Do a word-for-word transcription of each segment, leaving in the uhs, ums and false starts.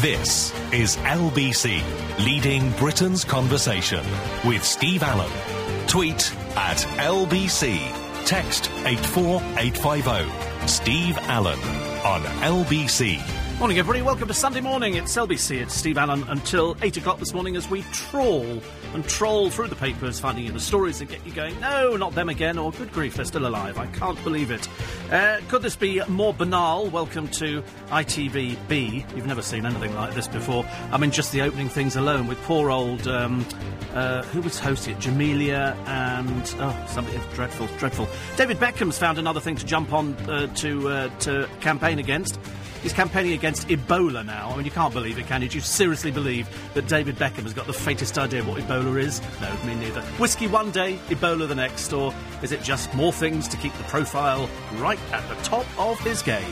This is L B C, leading Britain's conversation with Steve Allen. Tweet at L B C. Text eight four eight five zero. Steve Allen on L B C. Morning, everybody. Welcome to Sunday morning. It's L B C. It's Steve Allen until eight o'clock this morning as we trawl and troll through the papers, finding you the stories that get you going, no, not them again, or good grief, they're still alive. I can't believe it. Uh, could this be more banal? Welcome to I T V B. You've never seen anything like this before. I mean, just the opening things alone with poor old, um, uh, who was hosting it? Jamelia and, oh, somebody, dreadful, dreadful. David Beckham's found another thing to jump on uh, to uh, to campaign against. He's campaigning against Ebola now. I mean, you can't believe it, can you? Do you seriously believe that David Beckham has got the faintest idea what Ebola is? No, me neither. Whiskey one day, Ebola the next, or is it just more things to keep the profile right at the top of his game?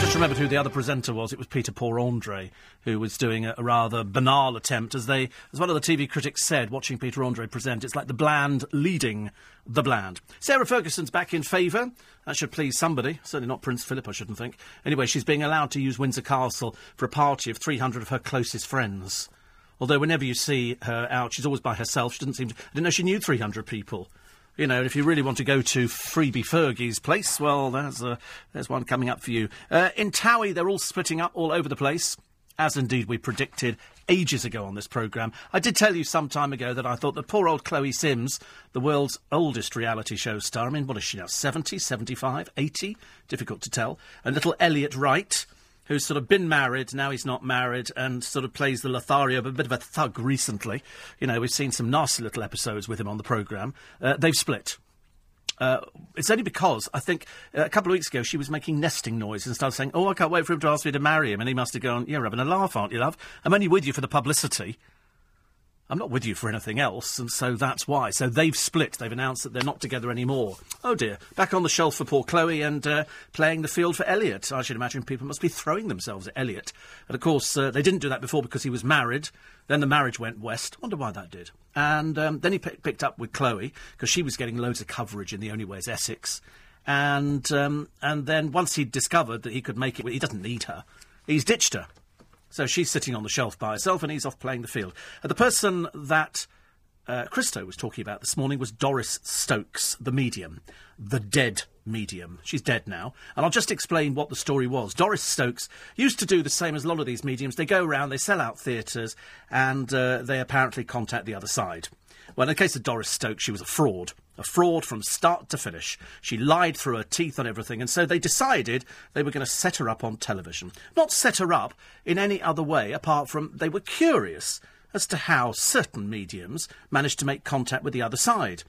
Just remembered who the other presenter was. It was Peter Paul Andre, who was doing a, a rather banal attempt, as they, as one of the T V critics said, watching Peter Andre present, it's like the bland leading the bland. Sarah Ferguson's back in favour. That should please somebody. Certainly not Prince Philip, I shouldn't think. Anyway, she's being allowed to use Windsor Castle for a party of three hundred of her closest friends. Although whenever you see her out, she's always by herself. She didn't seem to... I didn't know she knew three hundred people. You know, if you really want to go to Freebie Fergie's place, well, there's a, there's one coming up for you. Uh, in Towie, they're all splitting up all over the place, as indeed we predicted ages ago on this programme. I did tell you some time ago that I thought that poor old Chloe Sims, the world's oldest reality show star, I mean, what is she now, seventy, seventy-five, eighty? Difficult to tell. And little Elliot Wright, who's sort of been married, now he's not married, and sort of plays the Lothario, but a bit of a thug recently. You know, we've seen some nasty little episodes with him on the programme. Uh, they've split. Uh, it's only because, I think, uh, a couple of weeks ago, she was making nesting noises and started saying, oh, I can't wait for him to ask me to marry him. And he must have gone, yeah, you're having a laugh, aren't you, love? I'm only with you for the publicity. I'm not with you for anything else, and so that's why. So they've split. They've announced that they're not together anymore. Oh, dear. Back on the shelf for poor Chloe and uh, playing the field for Elliot. I should imagine people must be throwing themselves at Elliot. And, of course, uh, they didn't do that before because he was married. Then the marriage went west. Wonder why that did. And um, then he p- picked up with Chloe because she was getting loads of coverage in The Only Way is Essex. And, um, and then once he discovered that he could make it... He doesn't need her. He's ditched her. So she's sitting on the shelf by herself and he's off playing the field. Uh, the person that uh, Christo was talking about this morning was Doris Stokes, the medium, the dead medium. She's dead now. And I'll just explain what the story was. Doris Stokes used to do the same as a lot of these mediums. They go around, they sell out theatres and uh, they apparently contact the other side. Well, in the case of Doris Stokes, she was a fraud. A fraud from start to finish. She lied through her teeth on everything, and so they decided they were going to set her up on television. Not set her up in any other way, apart from they were curious as to how certain mediums managed to make contact with the other side.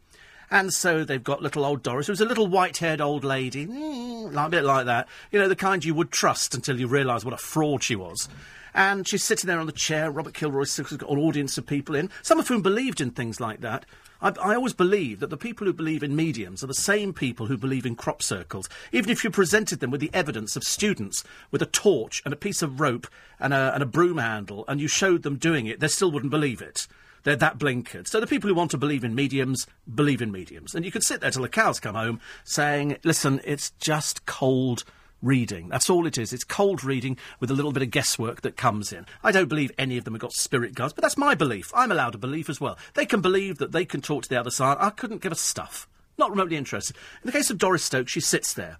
And so they've got little old Doris, who's a little white-haired old lady, a bit like that, you know, the kind you would trust until you realise what a fraud she was. And she's sitting there on the chair. Robert Kilroy-Silk has got an audience of people in, some of whom believed in things like that. I, I always believe that the people who believe in mediums are the same people who believe in crop circles. Even if you presented them with the evidence of students with a torch and a piece of rope and a, and a broom handle and you showed them doing it, they still wouldn't believe it. They're that blinkered. So the people who want to believe in mediums, believe in mediums. And you could sit there till the cows come home saying, listen, it's just cold reading. That's all it is. It's cold reading with a little bit of guesswork that comes in. I don't believe any of them have got spirit guides, but that's my belief. I'm allowed to believe as well. They can believe that they can talk to the other side. I couldn't give a stuff. Not remotely interested. In the case of Doris Stokes, she sits there.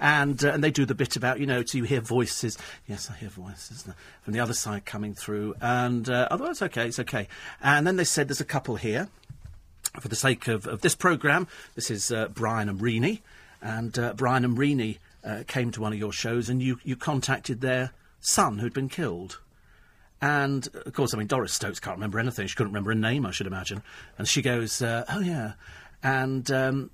And uh, and they do the bit about, you know, so you hear voices. Yes, I hear voices from the other side coming through. And uh, otherwise, OK, it's OK. And then they said there's a couple here. For the sake of, of this programme, this is uh, Brian and Rini. And uh, Brian and Rini uh, came to one of your shows and you, you contacted their son who'd been killed. And, of course, I mean, Doris Stokes can't remember anything. She couldn't remember a name, I should imagine. And she goes, uh, oh, yeah. And... Um,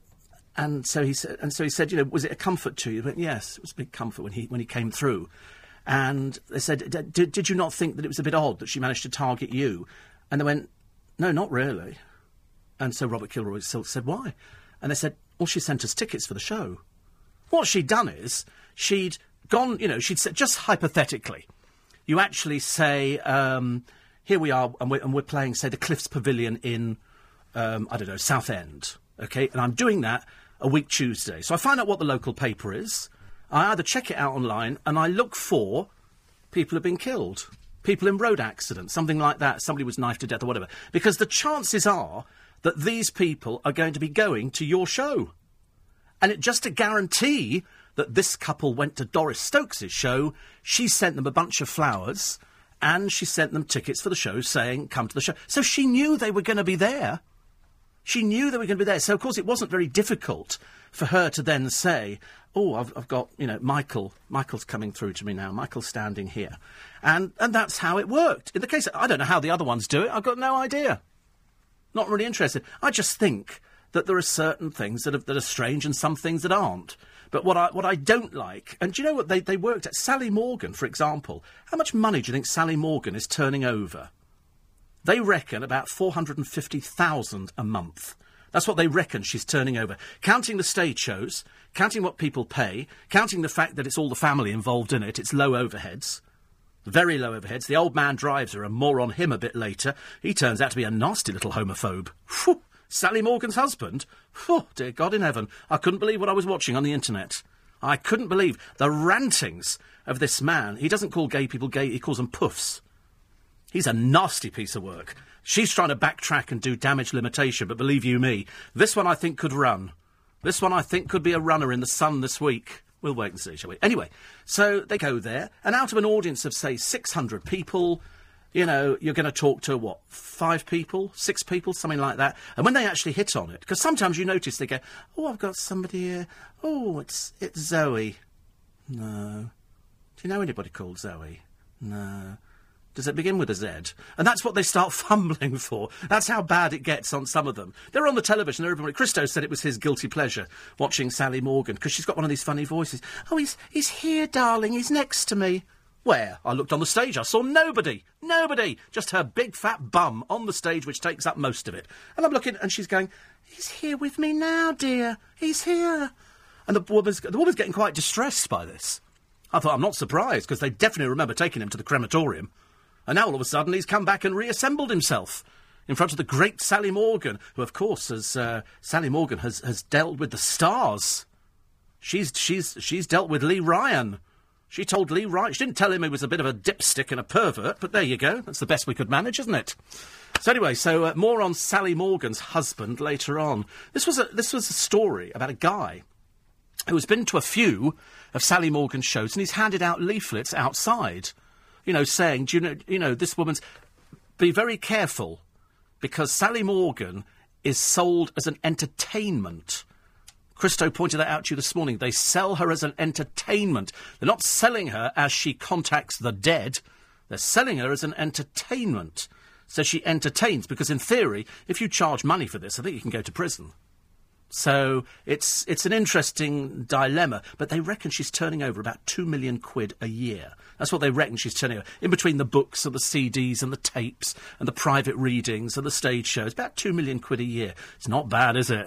And so he said, and so he said, you know, was it a comfort to you? But yes, it was a big comfort when he when he came through. And they said, did did you not think that it was a bit odd that she managed to target you? And they went, no, not really. And so Robert Kilroy-Silk said, why? And they said, well, she sent us tickets for the show. What she'd done is she'd gone, you know, she'd said, just hypothetically, you actually say, um, here we are, and we're, and we're playing, say, the Cliffs Pavilion in, um, I don't know, Southend. OK, and I'm doing that a week Tuesday. So I find out what the local paper is. I either check it out online and I look for people have been killed. People in road accidents, something like that. Somebody was knifed to death or whatever. Because the chances are that these people are going to be going to your show. And it, just to guarantee that this couple went to Doris Stokes' show, she sent them a bunch of flowers and she sent them tickets for the show saying, come to the show. So she knew they were going to be there. She knew they were going to be there. So, of course, it wasn't very difficult for her to then say, oh, I've, I've got, you know, Michael. Michael's coming through to me now. Michael's standing here. And and that's how it worked. In the case, I don't know how the other ones do it. I've got no idea. Not really interested. I just think that there are certain things that are, that are strange and some things that aren't. But what I what I don't like, and do you know what they, they worked at? Sally Morgan, for example. How much money do you think Sally Morgan is turning over? They reckon about four hundred fifty thousand a month. That's what they reckon she's turning over. Counting the stage shows, counting what people pay, counting the fact that it's all the family involved in it, it's low overheads, very low overheads. The old man drives her, and more on him a bit later. He turns out to be a nasty little homophobe. Whew. Sally Morgan's husband? Whew, dear God in heaven, I couldn't believe what I was watching on the internet. I couldn't believe the rantings of this man. He doesn't call gay people gay, he calls them poofs. He's a nasty piece of work. She's trying to backtrack and do damage limitation, but believe you me, this one I think could run. This one I think could be a runner in the Sun this week. We'll wait and see, shall we? Anyway, so they go there, and out of an audience of, say, six hundred people, you know, you're going to talk to, what, five people, six people, something like that. And when they actually hit on it, because sometimes you notice they go, oh, I've got somebody here. Oh, it's it's Zoe. No. Do you know anybody called Zoe? No. Does it begin with a Z? And that's what they start fumbling for. That's how bad it gets on some of them. They're on the television. They're everybody. Christo said it was his guilty pleasure watching Sally Morgan because she's got one of these funny voices. Oh, he's he's here, darling. He's next to me. Where? I looked on the stage. I saw nobody. Nobody. Just her big fat bum on the stage, which takes up most of it. And I'm looking, and she's going, he's here with me now, dear. He's here. And the woman's, the woman's getting quite distressed by this. I thought, I'm not surprised because they definitely remember taking him to the crematorium. And now, all of a sudden, he's come back and reassembled himself in front of the great Sally Morgan, who, of course, as uh, Sally Morgan has, has dealt with the stars. She's she's she's dealt with Lee Ryan. She told Lee Ryan. She didn't tell him he was a bit of a dipstick and a pervert, but there you go. That's the best we could manage, isn't it? So anyway, so uh, more on Sally Morgan's husband later on. This was a, this was a story about a guy who has been to a few of Sally Morgan's shows, and he's handed out leaflets outside. You know, saying, do you know, you know, this woman's... Be very careful, because Sally Morgan is sold as an entertainment. Christo pointed that out to you this morning. They sell her as an entertainment. They're not selling her as she contacts the dead. They're selling her as an entertainment. So she entertains, because in theory, if you charge money for this, I think you can go to prison. So it's it's an interesting dilemma, but they reckon she's turning over about two million quid a year. That's what they reckon she's turning over. In between the books and the C Ds and the tapes and the private readings and the stage shows, about two million quid a year. It's not bad, is it?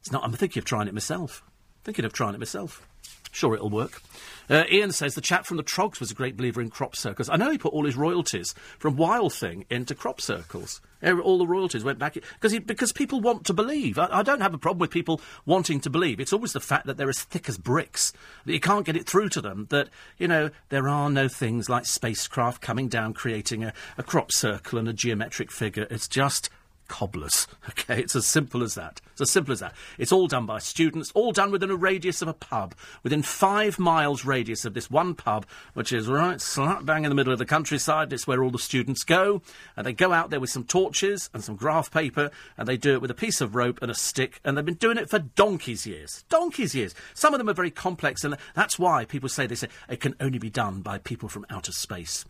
It's not. I'm thinking of trying it myself. Thinking of trying it myself. Sure, it'll work. Uh, Ian says, the chap from the Trogs was a great believer in crop circles. I know he put all his royalties from Wild Thing into crop circles. All the royalties went back... Because because people want to believe. I, I don't have a problem with people wanting to believe. It's always the fact that they're as thick as bricks, that you can't get it through to them, that, you know, there are no things like spacecraft coming down, creating a, a crop circle and a geometric figure. It's just... cobblers, OK? It's as simple as that. It's as simple as that. It's all done by students, all done within a radius of a pub, within five miles radius of this one pub, which is right slap bang in the middle of the countryside. It's where all the students go, and they go out there with some torches and some graph paper, and they do it with a piece of rope and a stick, and they've been doing it for donkey's years. Donkey's years. Some of them are very complex, and that's why people say, they say, it can only be done by people from outer space.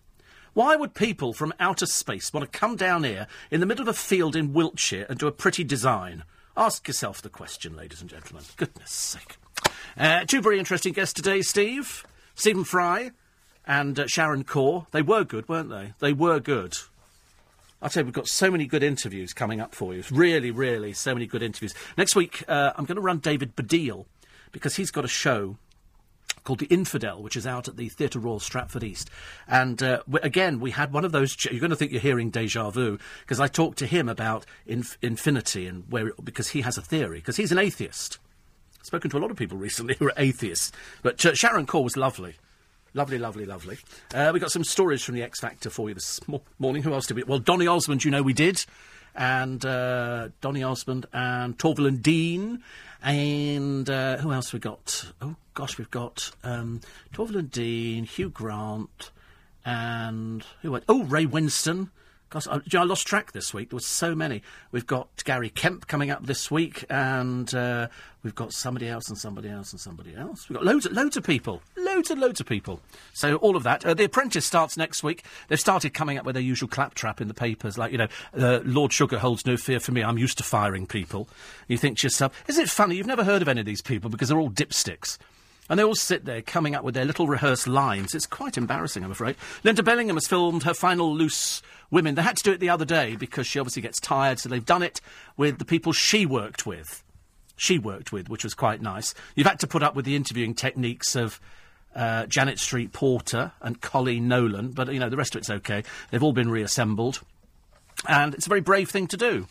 Why would people from outer space want to come down here in the middle of a field in Wiltshire and do a pretty design? Ask yourself the question, ladies and gentlemen. Goodness sake. Uh, two very interesting guests today, Steve. Stephen Fry and uh, Sharon Corr. They were good, weren't they? They were good. I'll tell you, we've got so many good interviews coming up for you. Really, really, so many good interviews. Next week, uh, I'm going to run David Baddiel because he's got a show called The Infidel, which is out at the Theatre Royal, Stratford East. And, uh, we, again, we had one of those... Ch- you're going to think you're hearing deja vu, because I talked to him about inf- infinity and where... It, because he has a theory, because he's an atheist. I've spoken to a lot of people recently who are atheists. But uh, Sharon Corr was lovely. Lovely, lovely, lovely. Uh, we got some stories from the X Factor for you this morning. Who else did we? Well, Donny Osmond, you know we did. And uh, Donny Osmond and Torvill and Dean. And uh, who else we got? Oh, gosh, we've got um, Torvill and Dean, Hugh Grant, and who else? Oh, Ray Winston. Gosh, I, I lost track this week. There were so many. We've got Gary Kemp coming up this week, and uh, we've got somebody else and somebody else and somebody else. We've got loads, loads of people. Loads and loads of people. So all of that. Uh, the Apprentice starts next week. They've started coming up with their usual claptrap in the papers, like, you know, uh, Lord Sugar holds no fear for me. I'm used to firing people. You think to yourself, is it funny? You've never heard of any of these people because they're all dipsticks. And they all sit there coming up with their little rehearsed lines. It's quite embarrassing, I'm afraid. Linda Bellingham has filmed her final Loose Women. They had to do it the other day because she obviously gets tired, so they've done it with the people she worked with. She worked with, which was quite nice. You've had to put up with the interviewing techniques of uh, Janet Street Porter and Colleen Nolan, but, you know, the rest of it's OK. They've all been reassembled. And it's a very brave thing to do.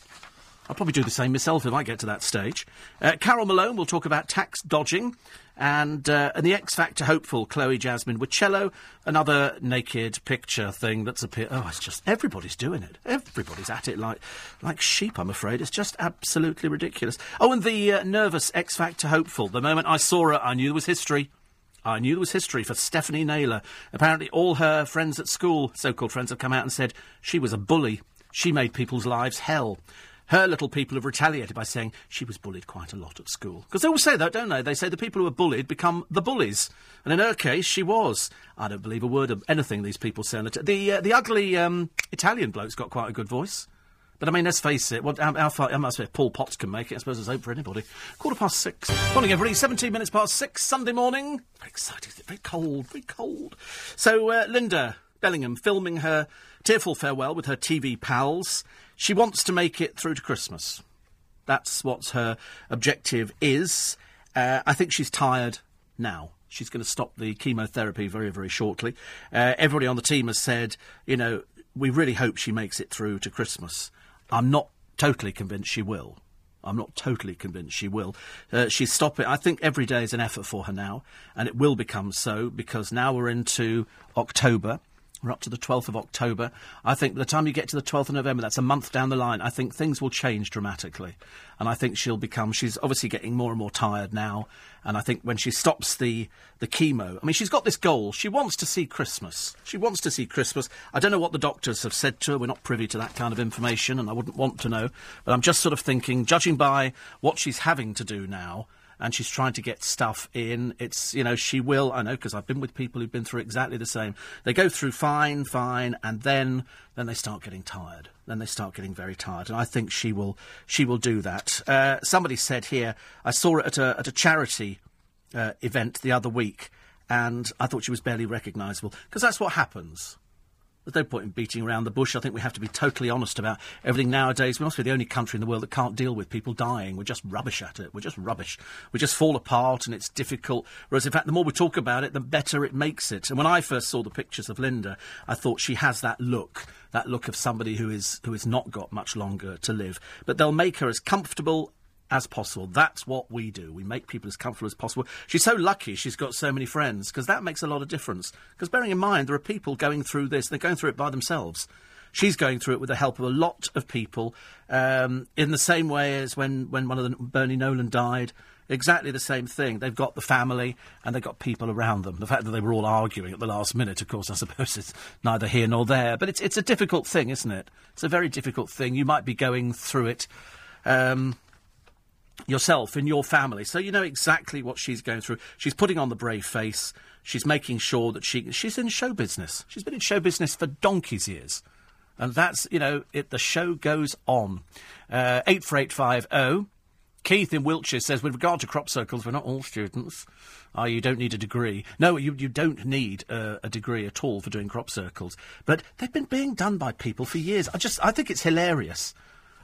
I'll probably do the same myself if I get to that stage. Uh, Carol Malone will talk about tax dodging. And, uh, and the X Factor hopeful, Chloe Jasmine Wichello, another naked picture thing that's appeared. Oh, it's just, everybody's doing it. Everybody's at it like like sheep, I'm afraid. It's just absolutely ridiculous. Oh, and the uh, nervous X Factor hopeful. The moment I saw her, I knew there was history. I knew there was history for Stephanie Naylor. Apparently all her friends at school, so-called friends, have come out and said she was a bully. She made people's lives hell. Her little people have retaliated by saying she was bullied quite a lot at school. Because they all say that, don't they? They say the people who are bullied become the bullies. And in her case, she was. I don't believe a word of anything these people say. The, uh, the ugly um, Italian bloke's got quite a good voice. But, I mean, let's face it. What, how, how far, I must say, Paul Potts can make it. I suppose there's hope for anybody. Quarter past six. Morning, everybody. seventeen minutes past six, Sunday morning. Very excited. Very cold. Very cold. So, uh, Linda Bellingham filming her tearful farewell with her T V pals. She wants to make it through to Christmas. That's what her objective is. Uh, I think she's tired now. She's going to stop the chemotherapy very, very shortly. Uh, everybody on the team has said, you know, we really hope she makes it through to Christmas. I'm not totally convinced she will. I'm not totally convinced she will. Uh, she's stopping. I think every day is an effort for her now, and it will become so because now we're into October. We're up to the twelfth of October. I think by the time you get to the twelfth of November, that's a month down the line, I think things will change dramatically. And I think she'll become... She's obviously getting more and more tired now. And I think when she stops the, the chemo... I mean, she's got this goal. She wants to see Christmas. She wants to see Christmas. I don't know what the doctors have said to her. We're not privy to that kind of information, and I wouldn't want to know. But I'm just sort of thinking, judging by what she's having to do now... And she's trying to get stuff in. It's, you know, she will, I know, because I've been with people who've been through exactly the same. They go through fine, fine, and then then they start getting tired. Then they start getting very tired. And I think she will she will do that. Uh, somebody said here, I saw her at a, at a charity uh, event the other week, and I thought she was barely recognisable. Because that's what happens. There's no point in beating around the bush. I think we have to be totally honest about everything nowadays. We must be the only country in the world that can't deal with people dying. We're just rubbish at it. We're just rubbish. We just fall apart and it's difficult. Whereas, in fact, the more we talk about it, the better it makes it. And when I first saw the pictures of Linda, I thought she has that look, that look of somebody who is who has not got much longer to live. But they'll make her as comfortable as possible. That's what we do. We make people as comfortable as possible. She's so lucky she's got so many friends, because that makes a lot of difference. Because bearing in mind, there are people going through this, they're going through it by themselves. She's going through it with the help of a lot of people, um, in the same way as when, when one of the Bernie Nolan died. Exactly the same thing. They've got the family and they've got people around them. The fact that they were all arguing at the last minute, of course, I suppose is neither here nor there. But it's it's a difficult thing, isn't it? It's a very difficult thing. You might be going through it... Um, yourself, in your family. So you know exactly what she's going through. She's putting on the brave face. She's making sure that she... She's in show business. She's been in show business for donkey's years. And that's, you know, it, the show goes on. Uh, eight four eight five oh. Keith in Wiltshire says, with regard to crop circles, we're not all students. Oh, you don't need a degree. No, you, you don't need uh, a degree at all for doing crop circles. But they've been being done by people for years. I just... I think it's hilarious.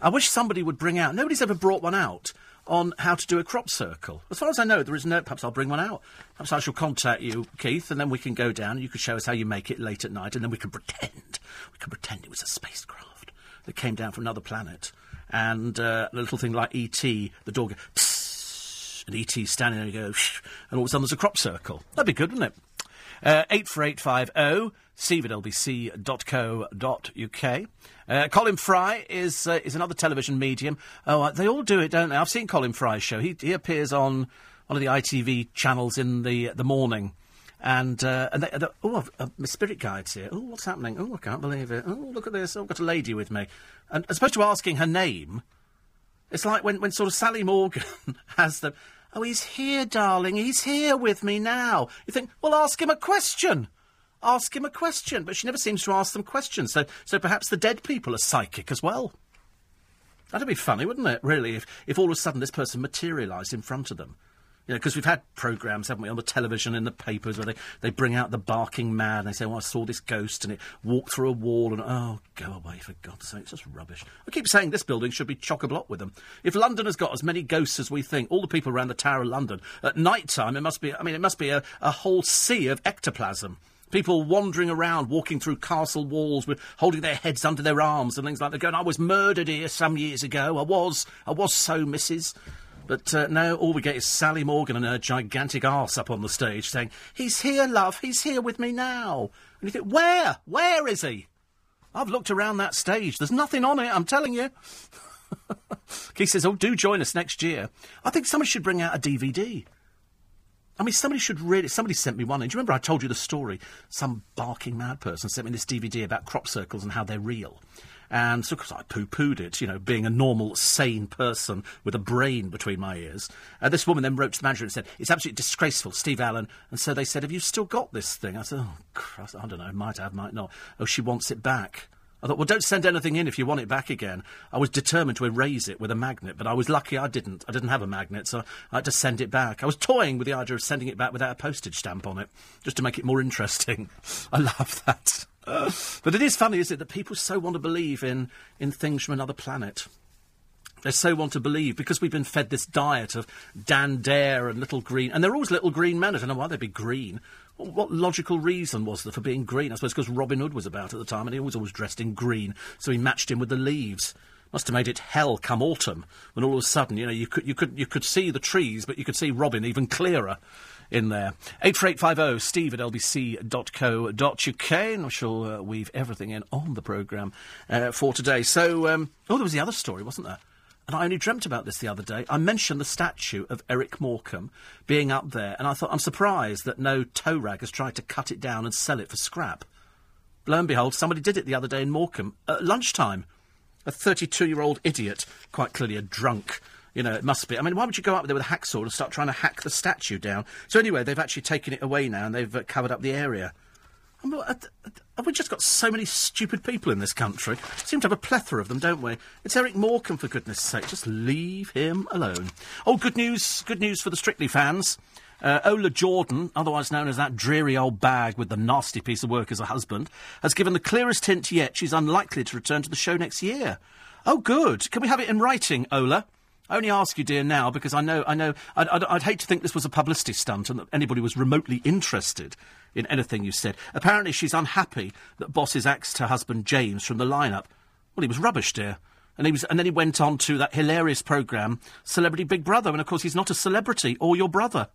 I wish somebody would bring out... Nobody's ever brought one out on how to do a crop circle. As far as I know, there is no... Perhaps I'll bring one out. Perhaps I shall contact you, Keith, and then we can go down and you can show us how you make it late at night, and then we can pretend. We can pretend it was a spacecraft that came down from another planet. And uh, a little thing like E T, the dog goes... Psss, and E T standing there and goes... And all of a sudden there's a crop circle. That'd be good, wouldn't it? Uh, eight four eight five oh, steve at l b c dot co dot u k. Uh, Colin Fry is uh, is another television medium. Oh, uh, they all do it, don't they? I've seen Colin Fry's show. He he appears on one of the I T V channels in the the morning. And, uh, and they, they, oh, I've, uh, my spirit guide's here. Oh, what's happening? Oh, I can't believe it. Oh, look at this. Oh, I've got a lady with me. And as opposed to asking her name, it's like when, when sort of Sally Morgan has the, oh, he's here, darling. He's here with me now. You think, well, ask him a question. Ask him a question. But she never seems to ask them questions. So, so perhaps the dead people are psychic as well. That'd be funny, wouldn't it, really, if, if all of a sudden this person materialised in front of them. You know, because we've had programmes, haven't we, on the television, in the papers, where they, they bring out the barking man, and they say, well, I saw this ghost, and it walked through a wall, and, oh, go away, for God's sake, it's just rubbish. I keep saying this building should be chock-a-block with them. If London has got as many ghosts as we think, all the people around the Tower of London, at night time, it must be, I mean, it must be a, a whole sea of ectoplasm. People wandering around, walking through castle walls, with holding their heads under their arms, and things like that, going, I was murdered here some years ago, I was, I was so, Missus But uh, no, all we get is Sally Morgan and her gigantic arse up on the stage saying, he's here, love, he's here with me now. And you think, where? Where is he? I've looked around that stage. There's nothing on it, I'm telling you. He says, oh, do join us next year. I think somebody should bring out a D V D. I mean, somebody should really... Somebody sent me one. Do you remember I told you the story? Some barking mad person sent me this D V D about crop circles and how they're real. And so, of course, I poo-pooed it, you know, being a normal, sane person with a brain between my ears. Uh, this woman then wrote to the manager and said, it's absolutely disgraceful, Steve Allen. And so they said, have you still got this thing? I said, oh, Christ, I don't know, might have, might not. Oh, she wants it back. I thought, well, don't send anything in if you want it back again. I was determined to erase it with a magnet, but I was lucky I didn't. I didn't have a magnet, so I had to send it back. I was toying with the idea of sending it back without a postage stamp on it, just to make it more interesting. I love that. Uh, but it is funny, isn't it, that people so want to believe in, in things from another planet. They so want to believe, because we've been fed this diet of Dan Dare and Little Green, and they're always little green men. I don't know why they'd be green. What logical reason was there for being green? I suppose because Robin Hood was about at the time, and he was always dressed in green, so he matched him with the leaves. Must have made it hell come autumn, when all of a sudden, you know, you could you could you could see the trees, but you could see Robin even clearer in there. Eight four eight five oh Steve at l b c dot co dot u k, and I shall uh, weave everything in on the programme uh, for today. So, um, oh, there was the other story, wasn't there? And I only dreamt about this the other day. I mentioned the statue of Eric Morecambe being up there, and I thought, I'm surprised that no tow rag has tried to cut it down and sell it for scrap. Lo and behold, somebody did it the other day in Morecambe at lunchtime. A thirty-two-year-old idiot, quite clearly a drunk. You know, it must be. I mean, why would you go up there with a hacksaw and start trying to hack the statue down? So anyway, they've actually taken it away now, and they've uh, covered up the area. I mean, I, I, we've just got so many stupid people in this country. We seem to have a plethora of them, don't we? It's Eric Morecambe, for goodness sake. Just leave him alone. Oh, good news. Good news for the Strictly fans. Uh, Ola Jordan, otherwise known as that dreary old bag with the nasty piece of work as a husband, has given the clearest hint yet she's unlikely to return to the show next year. Oh, good. Can we have it in writing, Ola? I only ask you, dear, now, because I know, I know, I'd, I'd, I'd hate to think this was a publicity stunt and that anybody was remotely interested in anything you said. Apparently she's unhappy that bosses axed her husband James from the lineup. Well, he was rubbish, dear. And he was, and then he went on to that hilarious programme, Celebrity Big Brother, and, of course, he's not a celebrity or your brother.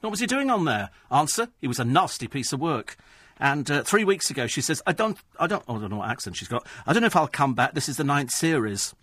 What was he doing on there? Answer, he was a nasty piece of work. And uh, three weeks ago, she says, I don't, I don't, oh, I don't know what accent she's got. I don't know if I'll come back. This is the ninth series.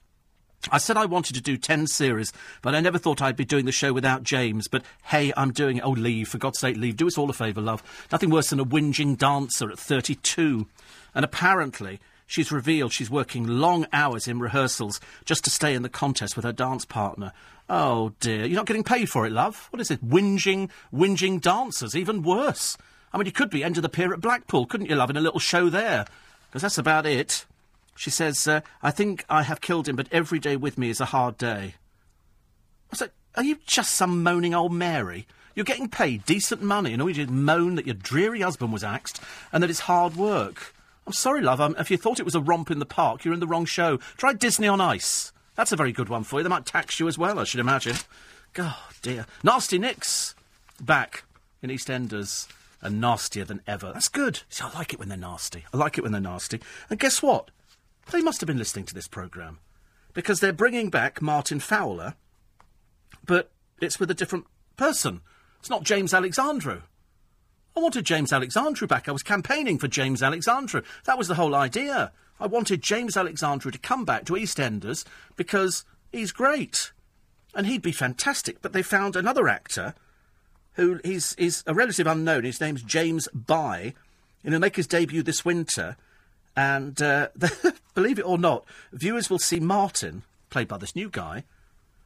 I said I wanted to do ten series, but I never thought I'd be doing the show without James. But, hey, I'm doing it. Oh, leave. For God's sake, leave. Do us all a favour, love. Nothing worse than a whinging dancer at thirty-two. And apparently, she's revealed she's working long hours in rehearsals just to stay in the contest with her dance partner. Oh, dear. You're not getting paid for it, love. What is it? Whinging, whinging dancers. Even worse. I mean, you could be end of the pier at Blackpool, couldn't you, love, in a little show there? Because that's about it. She says, uh, I think I have killed him, but every day with me is a hard day. I said, are you just some moaning old Mary? You're getting paid decent money, and all you did moan that your dreary husband was axed and that it's hard work. I'm sorry, love, um, if you thought it was a romp in the park, you're in the wrong show. Try Disney on Ice. That's a very good one for you. They might tax you as well, I should imagine. God, dear. Nasty Nick's back in EastEnders. And nastier than ever. That's good. See, I like it when they're nasty. I like it when they're nasty. And guess what? They must have been listening to this programme, because they're bringing back Martin Fowler, but it's with a different person. It's not James Alexandrou. I wanted James Alexandrou back. I was campaigning for James Alexandrou. That was the whole idea. I wanted James Alexandrou to come back to EastEnders because he's great. And he'd be fantastic. But they found another actor who is, is a relative unknown. His name's James By. And he'll make his debut this winter. And uh, believe it or not, viewers will see Martin, played by this new guy,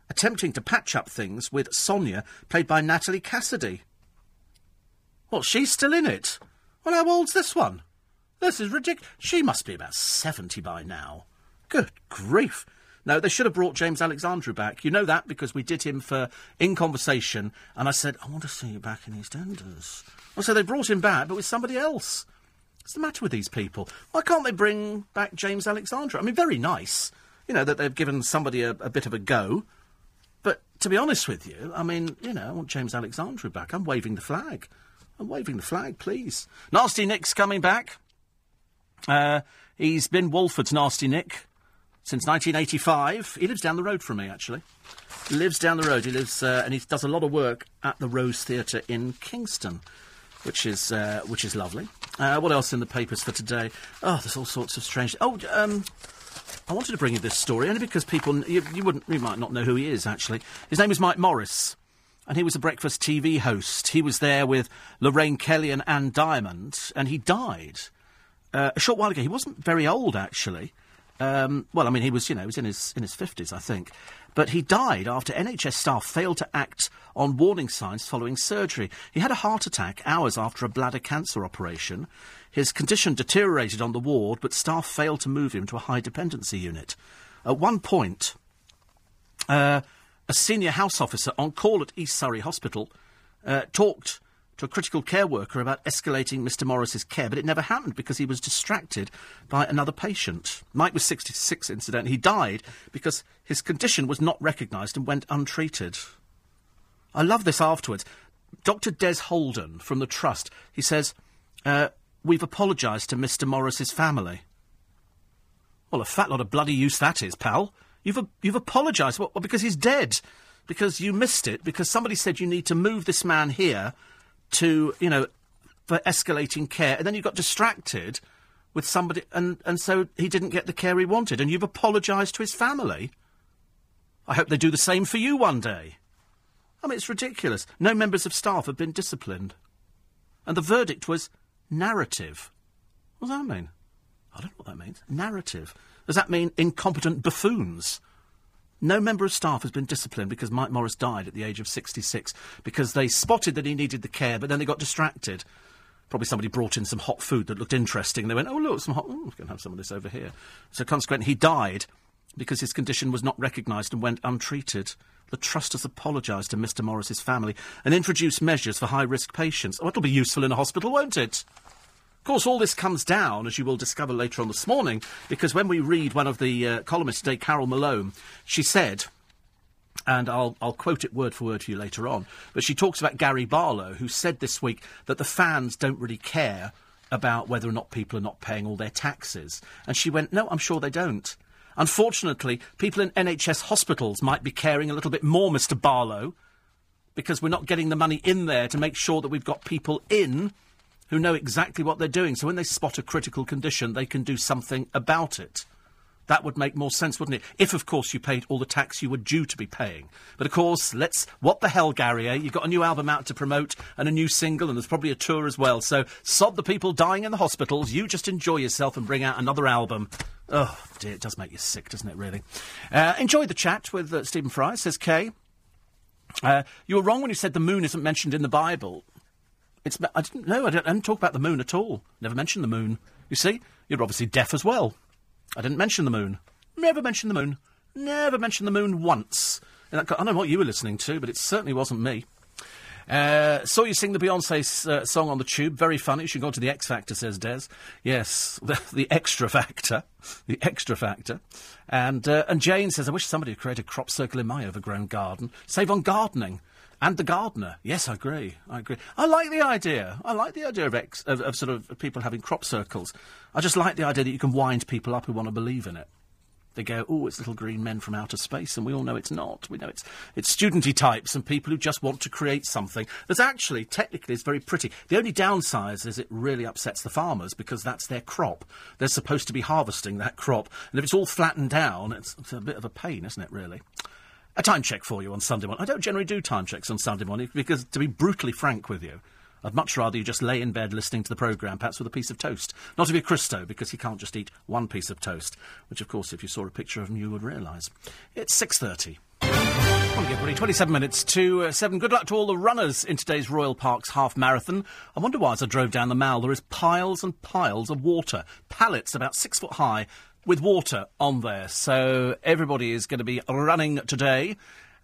attempting to patch up things with Sonia, played by Natalie Cassidy. Well, she's still in it. Well, how old's this one? This is ridiculous. She must be about seventy by now. Good grief. No, they should have brought James Alexandrou back. You know that because we did him for In Conversation, and I said, I want to see you back in EastEnders. Well, so they brought him back, but with somebody else. What's the matter with these people? Why can't they bring back James Alexandrou? I mean, very nice, you know, that they've given somebody a, a bit of a go. But to be honest with you, I mean, you know, I want James Alexandrou back. I'm waving the flag. I'm waving the flag, please. Nasty Nick's coming back. Uh, he's been Walford's Nasty Nick since nineteen eighty-five. He lives down the road from me, actually. He lives down the road. He lives uh, and he does a lot of work at the Rose Theatre in Kingston, which is uh, which is lovely. Uh, what else in the papers for today? Oh, there's all sorts of strange. Oh, um, I wanted to bring you this story only because people you, you wouldn't you might not know who he is actually. His name is Mike Morris. And he was a breakfast T V host. He was there with Lorraine Kelly and Anne Diamond, and he died uh, a short while ago. He wasn't very old, actually. Um, well, I mean, he was, you know, he was in his in his fifties, I think. But he died after N H S staff failed to act on warning signs following surgery. He had a heart attack hours after a bladder cancer operation. His condition deteriorated on the ward, but staff failed to move him to a high dependency unit. At one point... Uh, A senior house officer on call at East Surrey Hospital uh, talked to a critical care worker about escalating Mr Morris's care, but it never happened because he was distracted by another patient. Mike was sixty-six, incidentally. He died because his condition was not recognised and went untreated. I love this afterwards. Doctor Des Holden from the Trust, he says, uh, we've apologised to Mr Morris's family. Well, a fat lot of bloody use that is, pal. You've you've apologised. Well, because he's dead. Because you missed it. Because somebody said you need to move this man here to, you know, for escalating care. And then you got distracted with somebody. And, and so he didn't get the care he wanted. And you've apologised to his family. I hope they do the same for you one day. I mean, it's ridiculous. No members of staff have been disciplined. And the verdict was narrative. What does that mean? I don't know what that means. Narrative. Does that mean incompetent buffoons? No member of staff has been disciplined because Mike Morris died at the age of sixty-six because they spotted that he needed the care, but then they got distracted. Probably somebody brought in some hot food that looked interesting. They went, oh, look, some hot... Oh, we're going to have some of this over here. So consequently, he died because his condition was not recognised and went untreated. The Trust has apologised to Mr Morris's family and introduced measures for high-risk patients. Oh, it'll be useful in a hospital, won't it? Of course, all this comes down, as you will discover later on this morning, because when we read one of the uh, columnists today, Carol Malone, she said, and I'll, I'll quote it word for word for you later on, but she talks about Gary Barlow, who said this week that the fans don't really care about whether or not people are not paying all their taxes. And she went, no, I'm sure they don't. Unfortunately, people in N H S hospitals might be caring a little bit more, Mr Barlow, because we're not getting the money in there to make sure that we've got people in who know exactly what they're doing. So when they spot a critical condition, they can do something about it. That would make more sense, wouldn't it? If, of course, you paid all the tax you were due to be paying. But, of course, let's... What the hell, Gary, eh? You've got a new album out to promote and a new single, and there's probably a tour as well. So sod the people dying in the hospitals. You just enjoy yourself and bring out another album. Oh, dear, it does make you sick, doesn't it, really? Uh, enjoy the chat with uh, Stephen Fry, says Kay. Uh, you were wrong when you said the moon isn't mentioned in the Bible. It's, I didn't know. I, I didn't talk about the moon at all. Never mentioned the moon. You see, you're obviously deaf as well. I didn't mention the moon. Never mentioned the moon. Never mentioned the moon once. And that, I don't know what you were listening to, but it certainly wasn't me. Uh, saw you sing the Beyonce uh, song on the Tube. Very funny. You should go to the X Factor, says Des. Yes, the, the extra factor. The extra factor. And, uh, and Jane says, I wish somebody had created a crop circle in my overgrown garden. Save on gardening. And the gardener. Yes, I agree. I agree. I like the idea. I like the idea of, ex- of, of sort of people having crop circles. I just like the idea that you can wind people up who want to believe in it. They go, oh, it's little green men from outer space, and we all know it's not. We know it's it's studenty types and people who just want to create something that's actually, technically, is very pretty. The only downside is it really upsets the farmers, because that's their crop. They're supposed to be harvesting that crop, and if it's all flattened down, it's, it's a bit of a pain, isn't it, really? A time check for you on Sunday morning. I don't generally do time checks on Sunday morning, because, to be brutally frank with you, I'd much rather you just lay in bed listening to the programme, perhaps with a piece of toast. Not to be a Christo, because he can't just eat one piece of toast, which, of course, if you saw a picture of him, you would realise. It's six thirty. Morning, everybody. twenty-seven minutes to seven. Good luck to all the runners in today's Royal Parks Half Marathon. I wonder why, as I drove down the Mall, there is piles and piles of water. Pallets about six foot high with water on there. So everybody is going to be running today.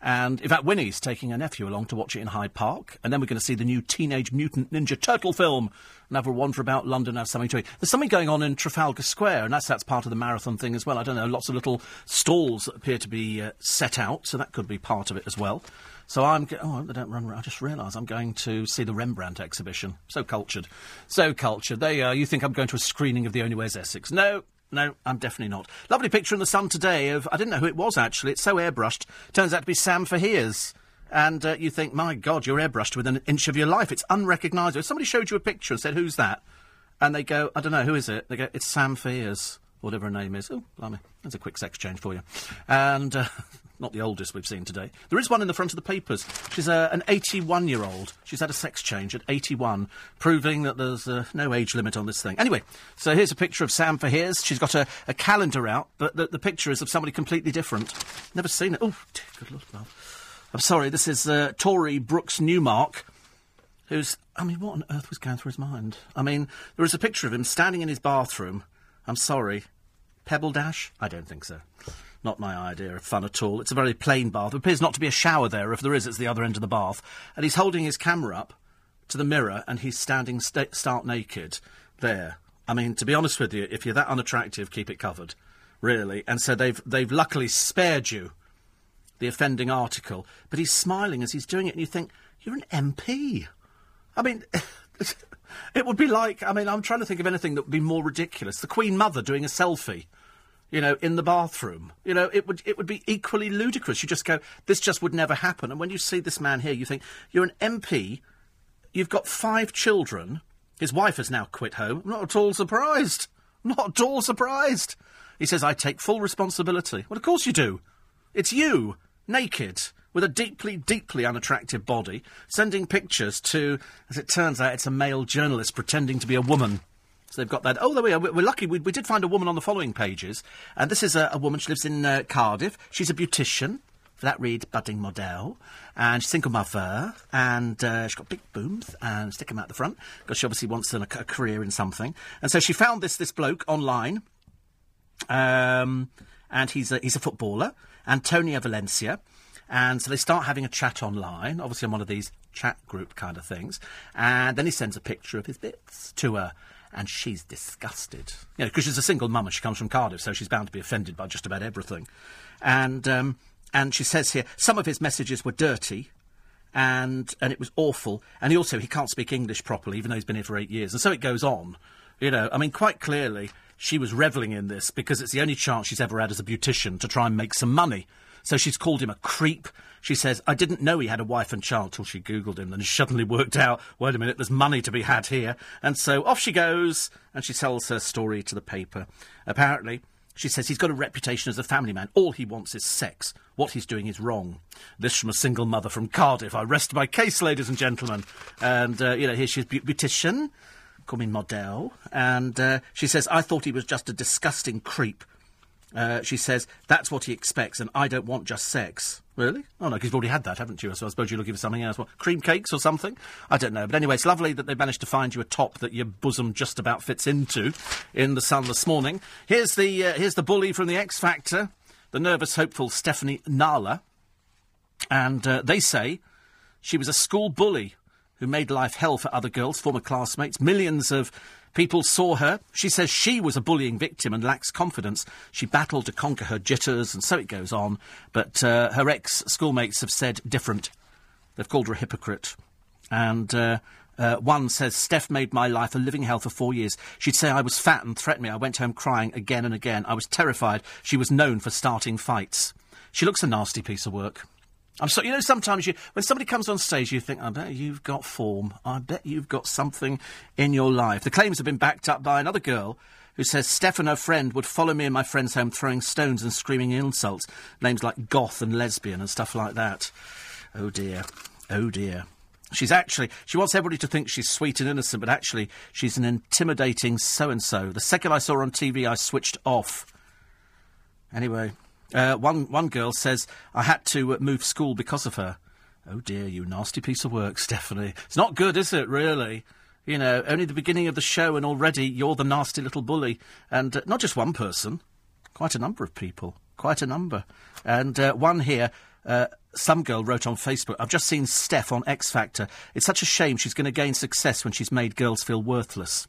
And, in fact, Winnie's taking her nephew along to watch it in Hyde Park. And then we're going to see the new Teenage Mutant Ninja Turtle film. And have a wander about London, have something to eat. There's something going on in Trafalgar Square, and that's, that's part of the marathon thing as well. I don't know, lots of little stalls that appear to be uh, set out, so that could be part of it as well. So I'm... Go- oh, I don't run... I just realised I'm going to see the Rembrandt exhibition. So cultured. So cultured. There you are. You think I'm going to a screening of The Only Way is Essex. No. No, I'm definitely not. Lovely picture in the Sun today of... I didn't know who it was, actually. It's so airbrushed. Turns out to be Sam Fahirs. And uh, you think, my God, you're airbrushed within an inch of your life. It's unrecognisable. If somebody showed you a picture and said, who's that? And they go, I don't know, who is it? They go, it's Sam Fahirs, whatever her name is. Oh, blimey, that's a quick sex change for you. And uh, not the oldest we've seen today. There is one in the front of the papers. She's uh, an eighty-one-year-old. She's had a sex change at eighty-one, proving that there's uh, no age limit on this thing. Anyway, so here's a picture of Sam Fahirs. She's got a, a calendar out, but the, the picture is of somebody completely different. Never seen it. Oh, dear, good Lord, love. I'm sorry, this is uh, Tory Brooks Newmark, who's... I mean, what on earth was going through his mind? I mean, there is a picture of him standing in his bathroom. I'm sorry. Pebble dash? I don't think so. Not my idea of fun at all. It's a very plain bath. There appears not to be a shower there. If there is, it's the other end of the bath. And he's holding his camera up to the mirror, and he's standing st- stark naked there. I mean, to be honest with you, if you're that unattractive, keep it covered, really. And so they've they've luckily spared you the offending article, but he's smiling as he's doing it, and you think, you're an M P. I mean, it would be like, I mean, I'm trying to think of anything that would be more ridiculous. The Queen Mother doing a selfie, you know, in the bathroom. You know, it would it would be equally ludicrous. You just go, this just would never happen. And when you see this man here, you think, you're an M P, you've got five children, his wife has now quit home. I'm not at all surprised. I'm not at all surprised. He says, I take full responsibility. Well, of course you do. It's you. Naked, with a deeply, deeply unattractive body, sending pictures to, as it turns out, it's a male journalist pretending to be a woman. So they've got that. Oh, there we are. We're lucky. We, we did find a woman on the following pages. And this is a, a woman. She lives in uh, Cardiff. She's a beautician. For that read, budding model. And she's single mother. And uh, she's got big boobs. And stick them out the front. Because she obviously wants a, a career in something. And so she found this this bloke online. Um... And he's a, he's a footballer, Antonio Valencia. And so they start having a chat online, obviously on one of these chat group kind of things. And then he sends a picture of his bits to her, and she's disgusted. You know, because she's a single mum and she comes from Cardiff, so she's bound to be offended by just about everything. And um, and she says here, some of his messages were dirty, and and it was awful. And he also, he can't speak English properly, even though he's been here for eight years. And so it goes on. You know, I mean, quite clearly... She was revelling in this because it's the only chance she's ever had as a beautician to try and make some money. So she's called him a creep. She says, I didn't know he had a wife and child till she Googled him. Then she suddenly worked out, wait a minute, there's money to be had here. And so off she goes, and she tells her story to the paper. Apparently, she says he's got a reputation as a family man. All he wants is sex. What he's doing is wrong. This from a single mother from Cardiff. I rest my case, ladies and gentlemen. And, uh, you know, here she is, beautician. Call me Modell, and uh, she says, I thought he was just a disgusting creep. Uh, she says, that's what he expects, and I don't want just sex. Really? Oh, no, because you've already had that, haven't you? So I suppose you're looking for something else. What, cream cakes or something? I don't know. But anyway, it's lovely that they managed to find you a top that your bosom just about fits into in the Sun this morning. Here's the, uh, here's the bully from the X Factor, the nervous hopeful Stephanie Naylor, and uh, they say she was a school bully who made life hell for other girls, former classmates. Millions of people saw her. She says she was a bullying victim and lacks confidence. She battled to conquer her jitters, and so it goes on. But uh, her ex-schoolmates have said different. They've called her a hypocrite. And uh, Uh, one says, Steph made my life a living hell for four years. She'd say I was fat and threaten me. I went home crying again and again. I was terrified. She was known for starting fights. She looks a nasty piece of work. I'm sorry, you know, sometimes you, when somebody comes on stage, you think, I bet you've got form. I bet you've got something in your life. The claims have been backed up by another girl who says Steph and her friend would follow me and my friend's home throwing stones and screaming insults. Names like goth and lesbian and stuff like that. Oh, dear. Oh, dear. She's actually... She wants everybody to think she's sweet and innocent, but actually she's an intimidating so-and-so. The second I saw her on T V, I switched off. Anyway, uh, one, one girl says, I had to move school because of her. Oh, dear, you nasty piece of work, Stephanie. It's not good, is it, really? You know, only the beginning of the show and already you're the nasty little bully. And uh, not just one person, quite a number of people. Quite a number. And uh, one here... Uh, some girl wrote on Facebook, I've just seen Steph on X Factor. It's such a shame she's going to gain success when she's made girls feel worthless.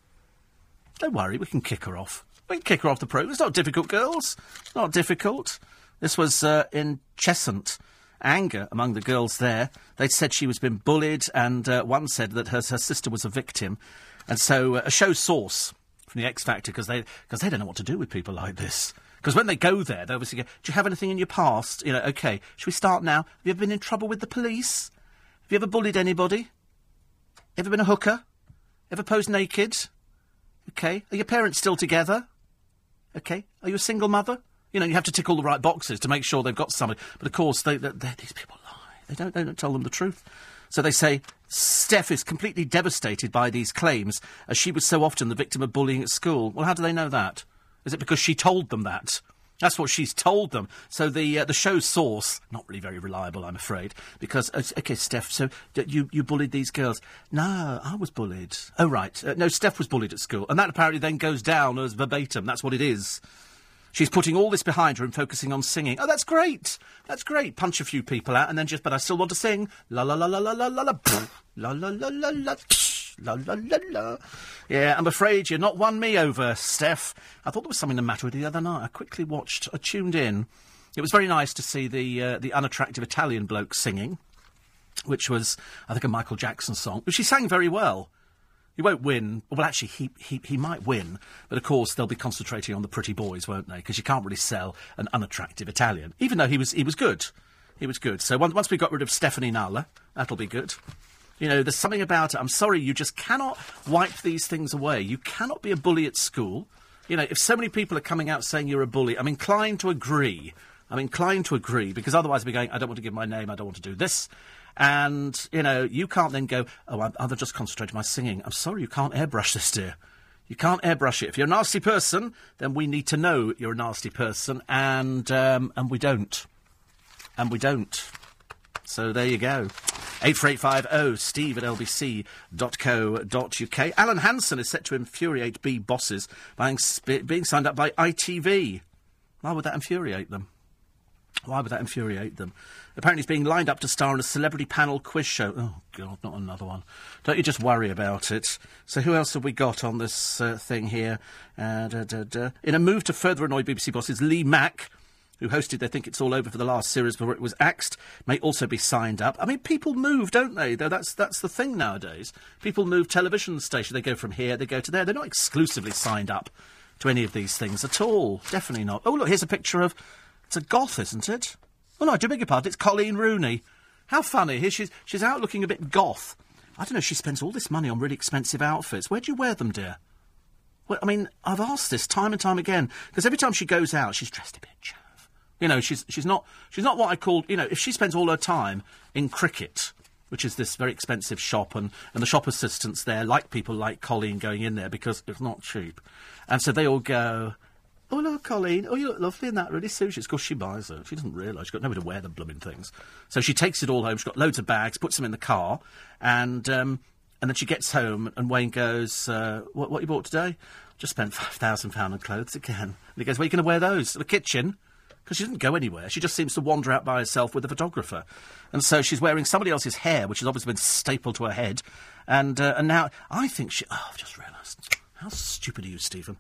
Don't worry, we can kick her off. We can kick her off the programme. It's not difficult, girls. It's not difficult. This was uh, in Cheshunt. Anger among the girls there. They said she was being bullied, and uh, one said that her, her sister was a victim. And so uh, a show source from the X Factor, because they, because they don't know what to do with people like this. Because when they go there, they obviously go, do you have anything in your past? You know, OK, should we start now? Have you ever been in trouble with the police? Have you ever bullied anybody? Ever been a hooker? Ever posed naked? OK, are your parents still together? OK, are you a single mother? You know, you have to tick all the right boxes to make sure they've got somebody. But of course, they, they, they, these people lie. They don't, they don't tell them the truth. So they say, Steph is completely devastated by these claims, as she was so often the victim of bullying at school. Well, how do they know that? Is it because she told them that? That's what she's told them. So the uh, the show source, not really very reliable, I'm afraid, because, uh, OK, Steph, so d- you, you bullied these girls. No, I was bullied. Oh, right. Uh, no, Steph was bullied at school. And that apparently then goes down as verbatim. That's what it is. She's putting all this behind her and focusing on singing. Oh, that's great. That's great. Punch a few people out and then just, but I still want to sing. La, la, la, la, la, la, la, la, la, la, la, la, la. La, la, la, la. Yeah, I'm afraid you're not won me over, Steph. I thought there was something the matter with you the other night. I quickly watched, I tuned in. It was very nice to see the uh, the unattractive Italian bloke singing, which was, I think, a Michael Jackson song. But she sang very well. He won't win. Well, actually, he, he, he might win. But, of course, they'll be concentrating on the pretty boys, won't they? Because you can't really sell an unattractive Italian, even though he was he was good. He was good. So once, once we got rid of Stephanie Naylor, that'll be good. You know, there's something about it. I'm sorry, you just cannot wipe these things away. You cannot be a bully at school. You know, if so many people are coming out saying you're a bully, I'm inclined to agree. I'm inclined to agree, because otherwise I'd be going, I don't want to give my name, I don't want to do this. And, you know, you can't then go, oh, I'm, I'll just concentrate on my singing. I'm sorry, you can't airbrush this, dear. You can't airbrush it. If you're a nasty person, then we need to know you're a nasty person, and um, and we don't. And we don't. So there you go. eight four eight five oh, steve at l b c dot co dot u k. Alan Hansen is set to infuriate B bosses by insp- being signed up by I T V. Why would that infuriate them? Why would that infuriate them? Apparently he's being lined up to star in a celebrity panel quiz show. Oh, God, not another one. Don't you just worry about it. So who else have we got on this uh, thing here? Uh, da, da, da. In a move to further annoy B B C bosses, Lee Mack, who hosted They Think It's All Over for the last series before it was axed, may also be signed up. I mean, people move, don't they? That's that's the thing nowadays. People move television station. They go from here, they go to there. They're not exclusively signed up to any of these things at all. Definitely not. Oh, look, here's a picture of... It's a goth, isn't it? Oh, no, I do beg your pardon. It's Colleen Rooney. How funny. Here she's, she's out looking a bit goth. I don't know, she spends all this money on really expensive outfits. Where do you wear them, dear? Well, I mean, I've asked this time and time again, because every time she goes out, she's dressed a bit chubby. You know, she's she's not she's not what I call, you know, if she spends all her time in cricket, which is this very expensive shop, and, and the shop assistants there like people like Colleen going in there because it's not cheap. And so they all go, oh, look, Colleen, oh, you look lovely in that, really suits you. It's because she buys it. She doesn't realise. She's got nowhere to wear the blooming things. So she takes it all home. She's got loads of bags, puts them in the car, and um, and then she gets home and Wayne goes, uh, what, what you bought today? Just spent five thousand pounds on clothes again. And he goes, where are you going to wear those? To the kitchen. Because she doesn't go anywhere. She just seems to wander out by herself with a photographer. And so she's wearing somebody else's hair, which has obviously been stapled to her head. And uh, and now I think she... Oh, I've just realised. How stupid are you, Stephen?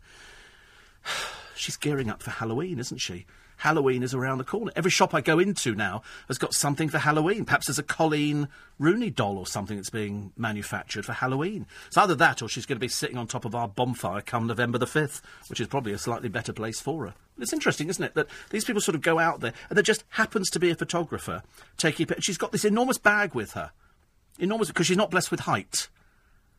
She's gearing up for Halloween, isn't she? Halloween is around the corner. Every shop I go into now has got something for Halloween. Perhaps there's a Colleen Rooney doll or something that's being manufactured for Halloween. It's either that or she's going to be sitting on top of our bonfire come November the fifth, which is probably a slightly better place for her. It's interesting, isn't it, that these people sort of go out there and there just happens to be a photographer taking pictures. She's got this enormous bag with her. Enormous, because she's not blessed with height.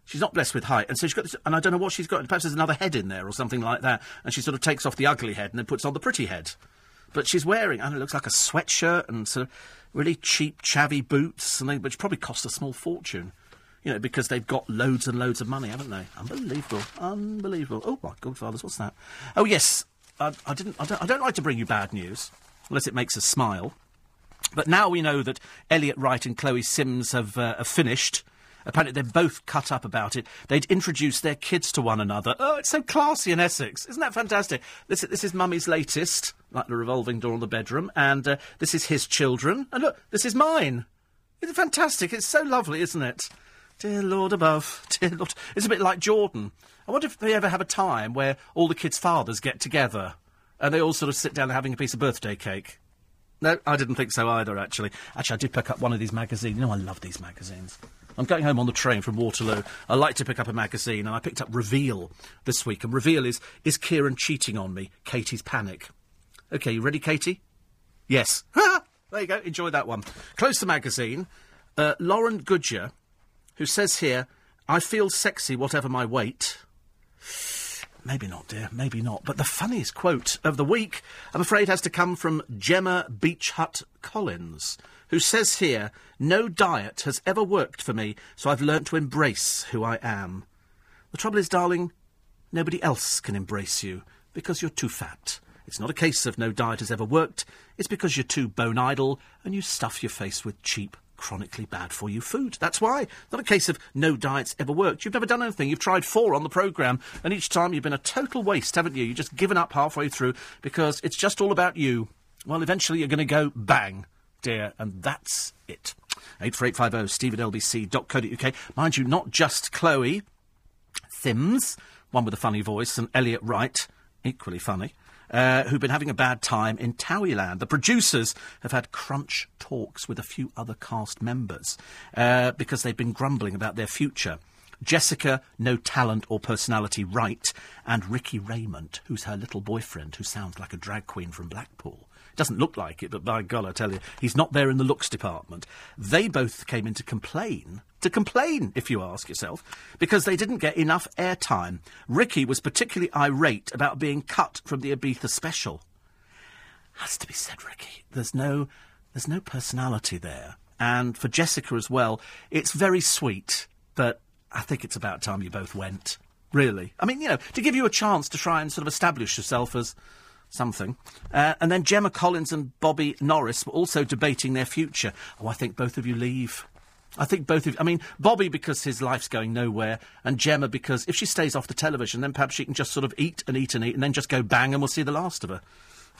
She's not blessed with height, and so she's got this, and I don't know what she's got, and perhaps there's another head in there or something like that, and she sort of takes off the ugly head and then puts on the pretty head. But she's wearing, and it looks like a sweatshirt and sort of really cheap, chavvy boots, and they, which probably cost a small fortune, you know, because they've got loads and loads of money, haven't they? Unbelievable. Unbelievable. Oh, my Godfathers, what's that? Oh, yes, I, I didn't, I don't, I don't like to bring you bad news, unless it makes us smile. But now we know that Elliot Wright and Chloe Sims have, uh, have finished. Apparently, they're both cut up about it. They'd introduced their kids to one another. Oh, it's so classy in Essex. Isn't that fantastic? This, this is Mummy's latest, like the revolving door on the bedroom, and uh, this is his children. And look, this is mine. It's fantastic. It's so lovely, isn't it? Dear Lord above. Dear Lord. It's a bit like Jordan. I wonder if they ever have a time where all the kids' fathers get together and they all sort of sit down having a piece of birthday cake. No, I didn't think so either, actually. Actually, I did pick up one of these magazines. You know, I love these magazines. I'm going home on the train from Waterloo. I like to pick up a magazine, and I picked up Reveal this week. And Reveal is, is Kieran cheating on me? Katie's panic. OK, you ready, Katie? Yes. There you go. Enjoy that one. Close the magazine. Uh, Lauren Goodger, who says here, I feel sexy whatever my weight. Maybe not, dear. Maybe not. But the funniest quote of the week, I'm afraid, has to come from Gemma Beach Hut Collins, who says here, no diet has ever worked for me, so I've learnt to embrace who I am. The trouble is, darling, nobody else can embrace you because you're too fat. It's not a case of no diet has ever worked. It's because you're too bone idle and you stuff your face with cheap, chronically bad-for-you food. That's why. Not a case of no diet's ever worked. You've never done anything. You've tried four on the programme, and each time you've been a total waste, haven't you? You've just given up halfway through because it's just all about you. Well, eventually you're going to go bang, dear, and that's it. eight four eight five oh, steve at l b c dot co dot u k. Mind you, not just Chloe Sims, one with a funny voice, and Elliot Wright, equally funny, Uh, who've been having a bad time in Towieland. The producers have had crunch talks with a few other cast members uh, because they've been grumbling about their future. Jessica, no talent or personality, Wright, and Ricky Raymond, who's her little boyfriend, who sounds like a drag queen from Blackpool. Doesn't look like it, but by God, I tell you, he's not there in the looks department. They both came in to complain, to complain, if you ask yourself, because they didn't get enough airtime. Ricky was particularly irate about being cut from the Ibiza special. Has to be said, Ricky, there's no, there's no personality there. And for Jessica as well, it's very sweet, but I think it's about time you both went, really. I mean, you know, to give you a chance to try and sort of establish yourself as something. Uh, and then Gemma Collins and Bobby Norris were also debating their future. Oh, I think both of you leave. I think both of you... I mean, Bobby because his life's going nowhere, and Gemma because if she stays off the television, then perhaps she can just sort of eat and eat and eat and then just go bang and we'll see the last of her.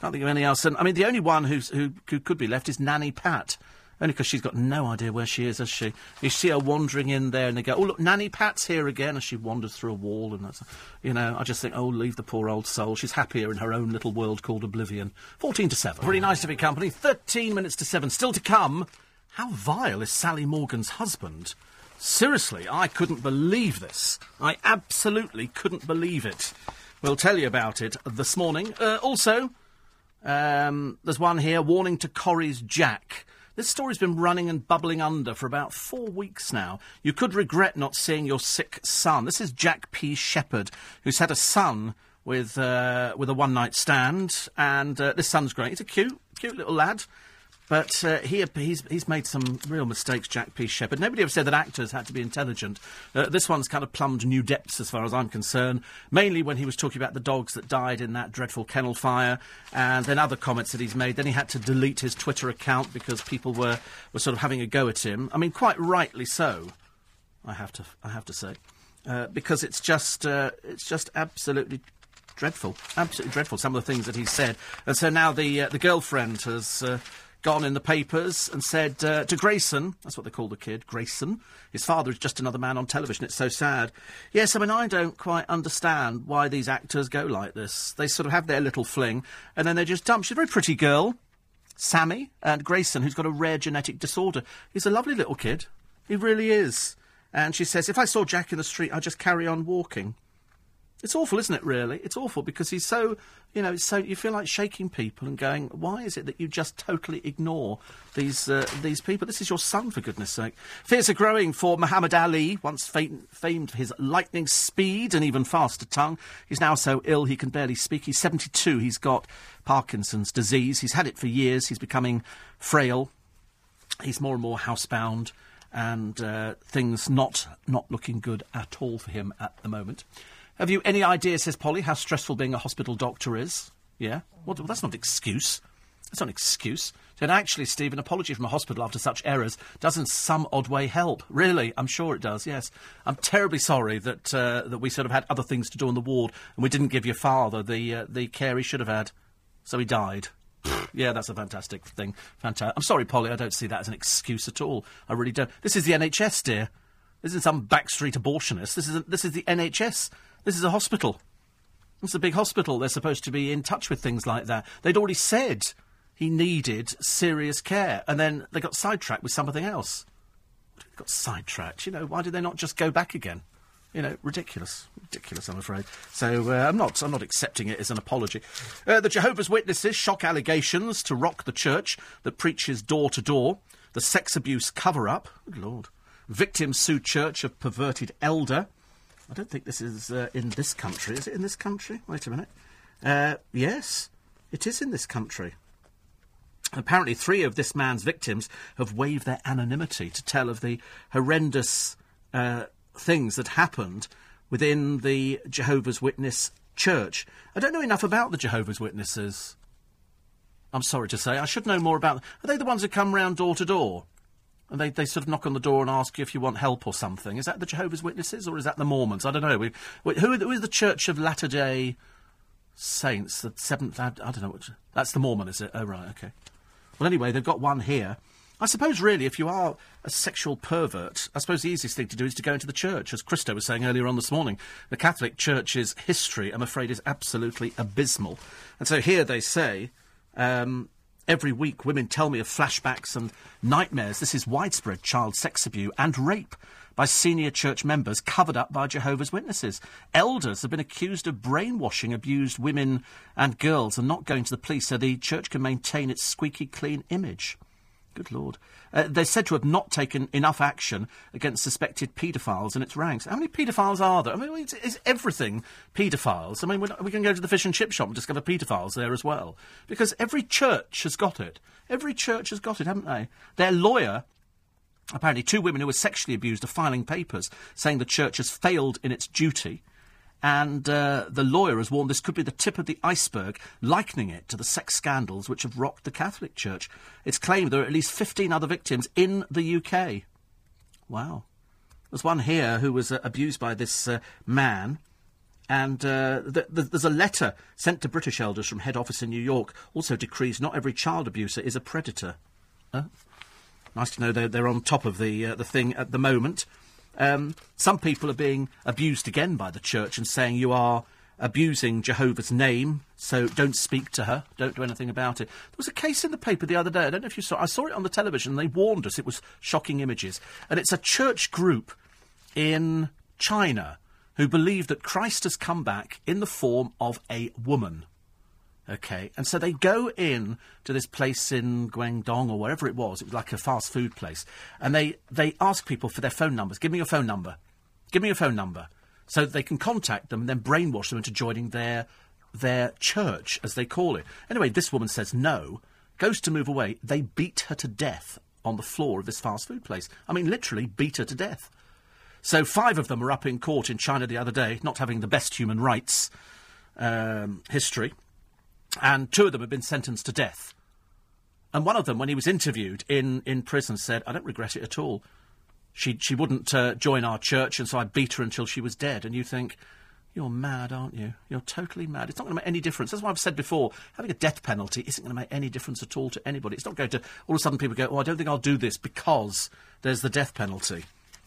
Can't think of any else. And, I mean, the only one who's, who, who could be left is Nanny Pat, only because she's got no idea where she is, has she? You see her wandering in there and they go, oh, look, Nanny Pat's here again, as she wanders through a wall. And that's, you know, I just think, oh, leave the poor old soul. She's happier in her own little world called Oblivion. fourteen to seven. Pretty nice to be company. thirteen minutes to seven. Still to come, how vile is Sally Morgan's husband? Seriously, I couldn't believe this. I absolutely couldn't believe it. We'll tell you about it this morning. Uh, also, um, there's one here, warning to Corrie's Jack. This story's been running and bubbling under for about four weeks now. You could regret not seeing your sick son. This is Jack P. Shepherd, who's had a son with uh, with a one-night stand, and uh, this son's great. He's a cute, cute little lad, but uh, he he's he's made some real mistakes, Jack P. Shepherd. Nobody ever said that actors had to be intelligent. Uh, this one's kind of plumbed new depths, as far as I'm concerned, mainly when he was talking about the dogs that died in that dreadful kennel fire, and then other comments that he's made. Then he had to delete his Twitter account because people were, were sort of having a go at him. I mean, quite rightly so, I have to I have to say, uh, because it's just uh, it's just absolutely dreadful, absolutely dreadful, some of the things that he said. And so now the, uh, the girlfriend has... Uh, gone in the papers and said uh, to Grayson, that's what they call the kid, Grayson, his father is just another man on television, it's so sad. Yes, I mean, I don't quite understand why these actors go like this. They sort of have their little fling, and then they just dump. She's a very pretty girl, Sammy, and Grayson, who's got a rare genetic disorder. He's a lovely little kid. He really is. And she says, if I saw Jack in the street, I'd just carry on walking. It's awful, isn't it, really? It's awful because he's so, you know, it's so you feel like shaking people and going, why is it that you just totally ignore these uh, these people? This is your son, for goodness sake. Fears are growing for Muhammad Ali, once fam- famed for his lightning speed and even faster tongue. He's now so ill he can barely speak. He's seventy-two. He's got Parkinson's disease. He's had it for years. He's becoming frail. He's more and more housebound and uh, things not not looking good at all for him at the moment. Have you any idea, says Polly, how stressful being a hospital doctor is? Yeah? Well, that's not an excuse. That's not an excuse. And actually, Steve, an apology from a hospital after such errors doesn't some odd way help. Really, I'm sure it does, yes. I'm terribly sorry that uh, that we sort of had other things to do on the ward and we didn't give your father the uh, the care he should have had. So he died. Yeah, that's a fantastic thing. Fantastic. I'm sorry, Polly, I don't see that as an excuse at all. I really don't. This is the N H S, dear. This isn't some backstreet abortionist. This is a, this is the N H S. This is a hospital. It's a big hospital. They're supposed to be in touch with things like that. They'd already said he needed serious care, and then they got sidetracked with something else. They got sidetracked. You know, why did they not just go back again? You know, ridiculous. Ridiculous, I'm afraid. So uh, I'm not I'm not accepting it as an apology. Uh, the Jehovah's Witnesses shock allegations to rock the church that preaches door-to-door. The sex abuse cover-up. Good Lord. Victims sue church of perverted elder. I don't think this is uh, in this country. Is it in this country? Wait a minute. Uh, yes, it is in this country. Apparently three of this man's victims have waived their anonymity to tell of the horrendous uh, things that happened within the Jehovah's Witness church. I don't know enough about the Jehovah's Witnesses. I'm sorry to say. I should know more about them. Are they the ones who come round door to door? And they, they sort of knock on the door and ask you if you want help or something. Is that the Jehovah's Witnesses or is that the Mormons? I don't know. We, we, who, who is the Church of Latter-day Saints? The Seventh... I, I don't know. What, that's the Mormon, is it? Oh, right, OK. Well, anyway, they've got one here. I suppose, really, if you are a sexual pervert, I suppose the easiest thing to do is to go into the church. As Christo was saying earlier on this morning, the Catholic Church's history, I'm afraid, is absolutely abysmal. And so here they say... Um, Every week, women tell me of flashbacks and nightmares. This is widespread child sex abuse and rape by senior church members covered up by Jehovah's Witnesses. Elders have been accused of brainwashing abused women and girls and not going to the police so the church can maintain its squeaky clean image. Good Lord. Uh, they're said to have not taken enough action against suspected paedophiles in its ranks. How many paedophiles are there? I mean, it's, it's everything paedophiles. I mean, we're not, we can go to the fish and chip shop and discover paedophiles there as well. Because every church has got it. Every church has got it, haven't they? Their lawyer, apparently two women who were sexually abused, are filing papers saying the church has failed in its duty. And uh, the lawyer has warned this could be the tip of the iceberg, likening it to the sex scandals which have rocked the Catholic Church. It's claimed there are at least fifteen other victims in the U K. Wow. There's one here who was uh, abused by this uh, man. And uh, th- th- there's a letter sent to British elders from head office in New York. Also decrees not every child abuser is a predator. Huh? Nice to know they're, they're on top of the uh, the thing at the moment. Um, some people are being abused again by the church and saying you are abusing Jehovah's name, so don't speak to her, don't do anything about it. There was a case in the paper the other day, I don't know if you saw it, I saw it on the television, they warned us, it was shocking images. And it's a church group in China who believe that Christ has come back in the form of a woman. OK, and so they go in to this place in Guangdong or wherever it was. It was like a fast food place. And they, they ask people for their phone numbers. Give me your phone number. Give me your phone number. So that they can contact them and then brainwash them into joining their their church, as they call it. Anyway, this woman says no, goes to move away. They beat her to death on the floor of this fast food place. I mean, literally beat her to death. So five of them were up in court in China the other day, not having the best human rights um, history. And two of them had been sentenced to death. And one of them, when he was interviewed in, in prison, said, I don't regret it at all. She she wouldn't uh, join our church, and so I beat her until she was dead. And you think, You're mad, aren't you? You're totally mad. It's not going to make any difference. That's why I've said before, having a death penalty isn't going to make any difference at all to anybody. It's not going to... All of a sudden people go, oh, I don't think I'll do this because there's the death penalty.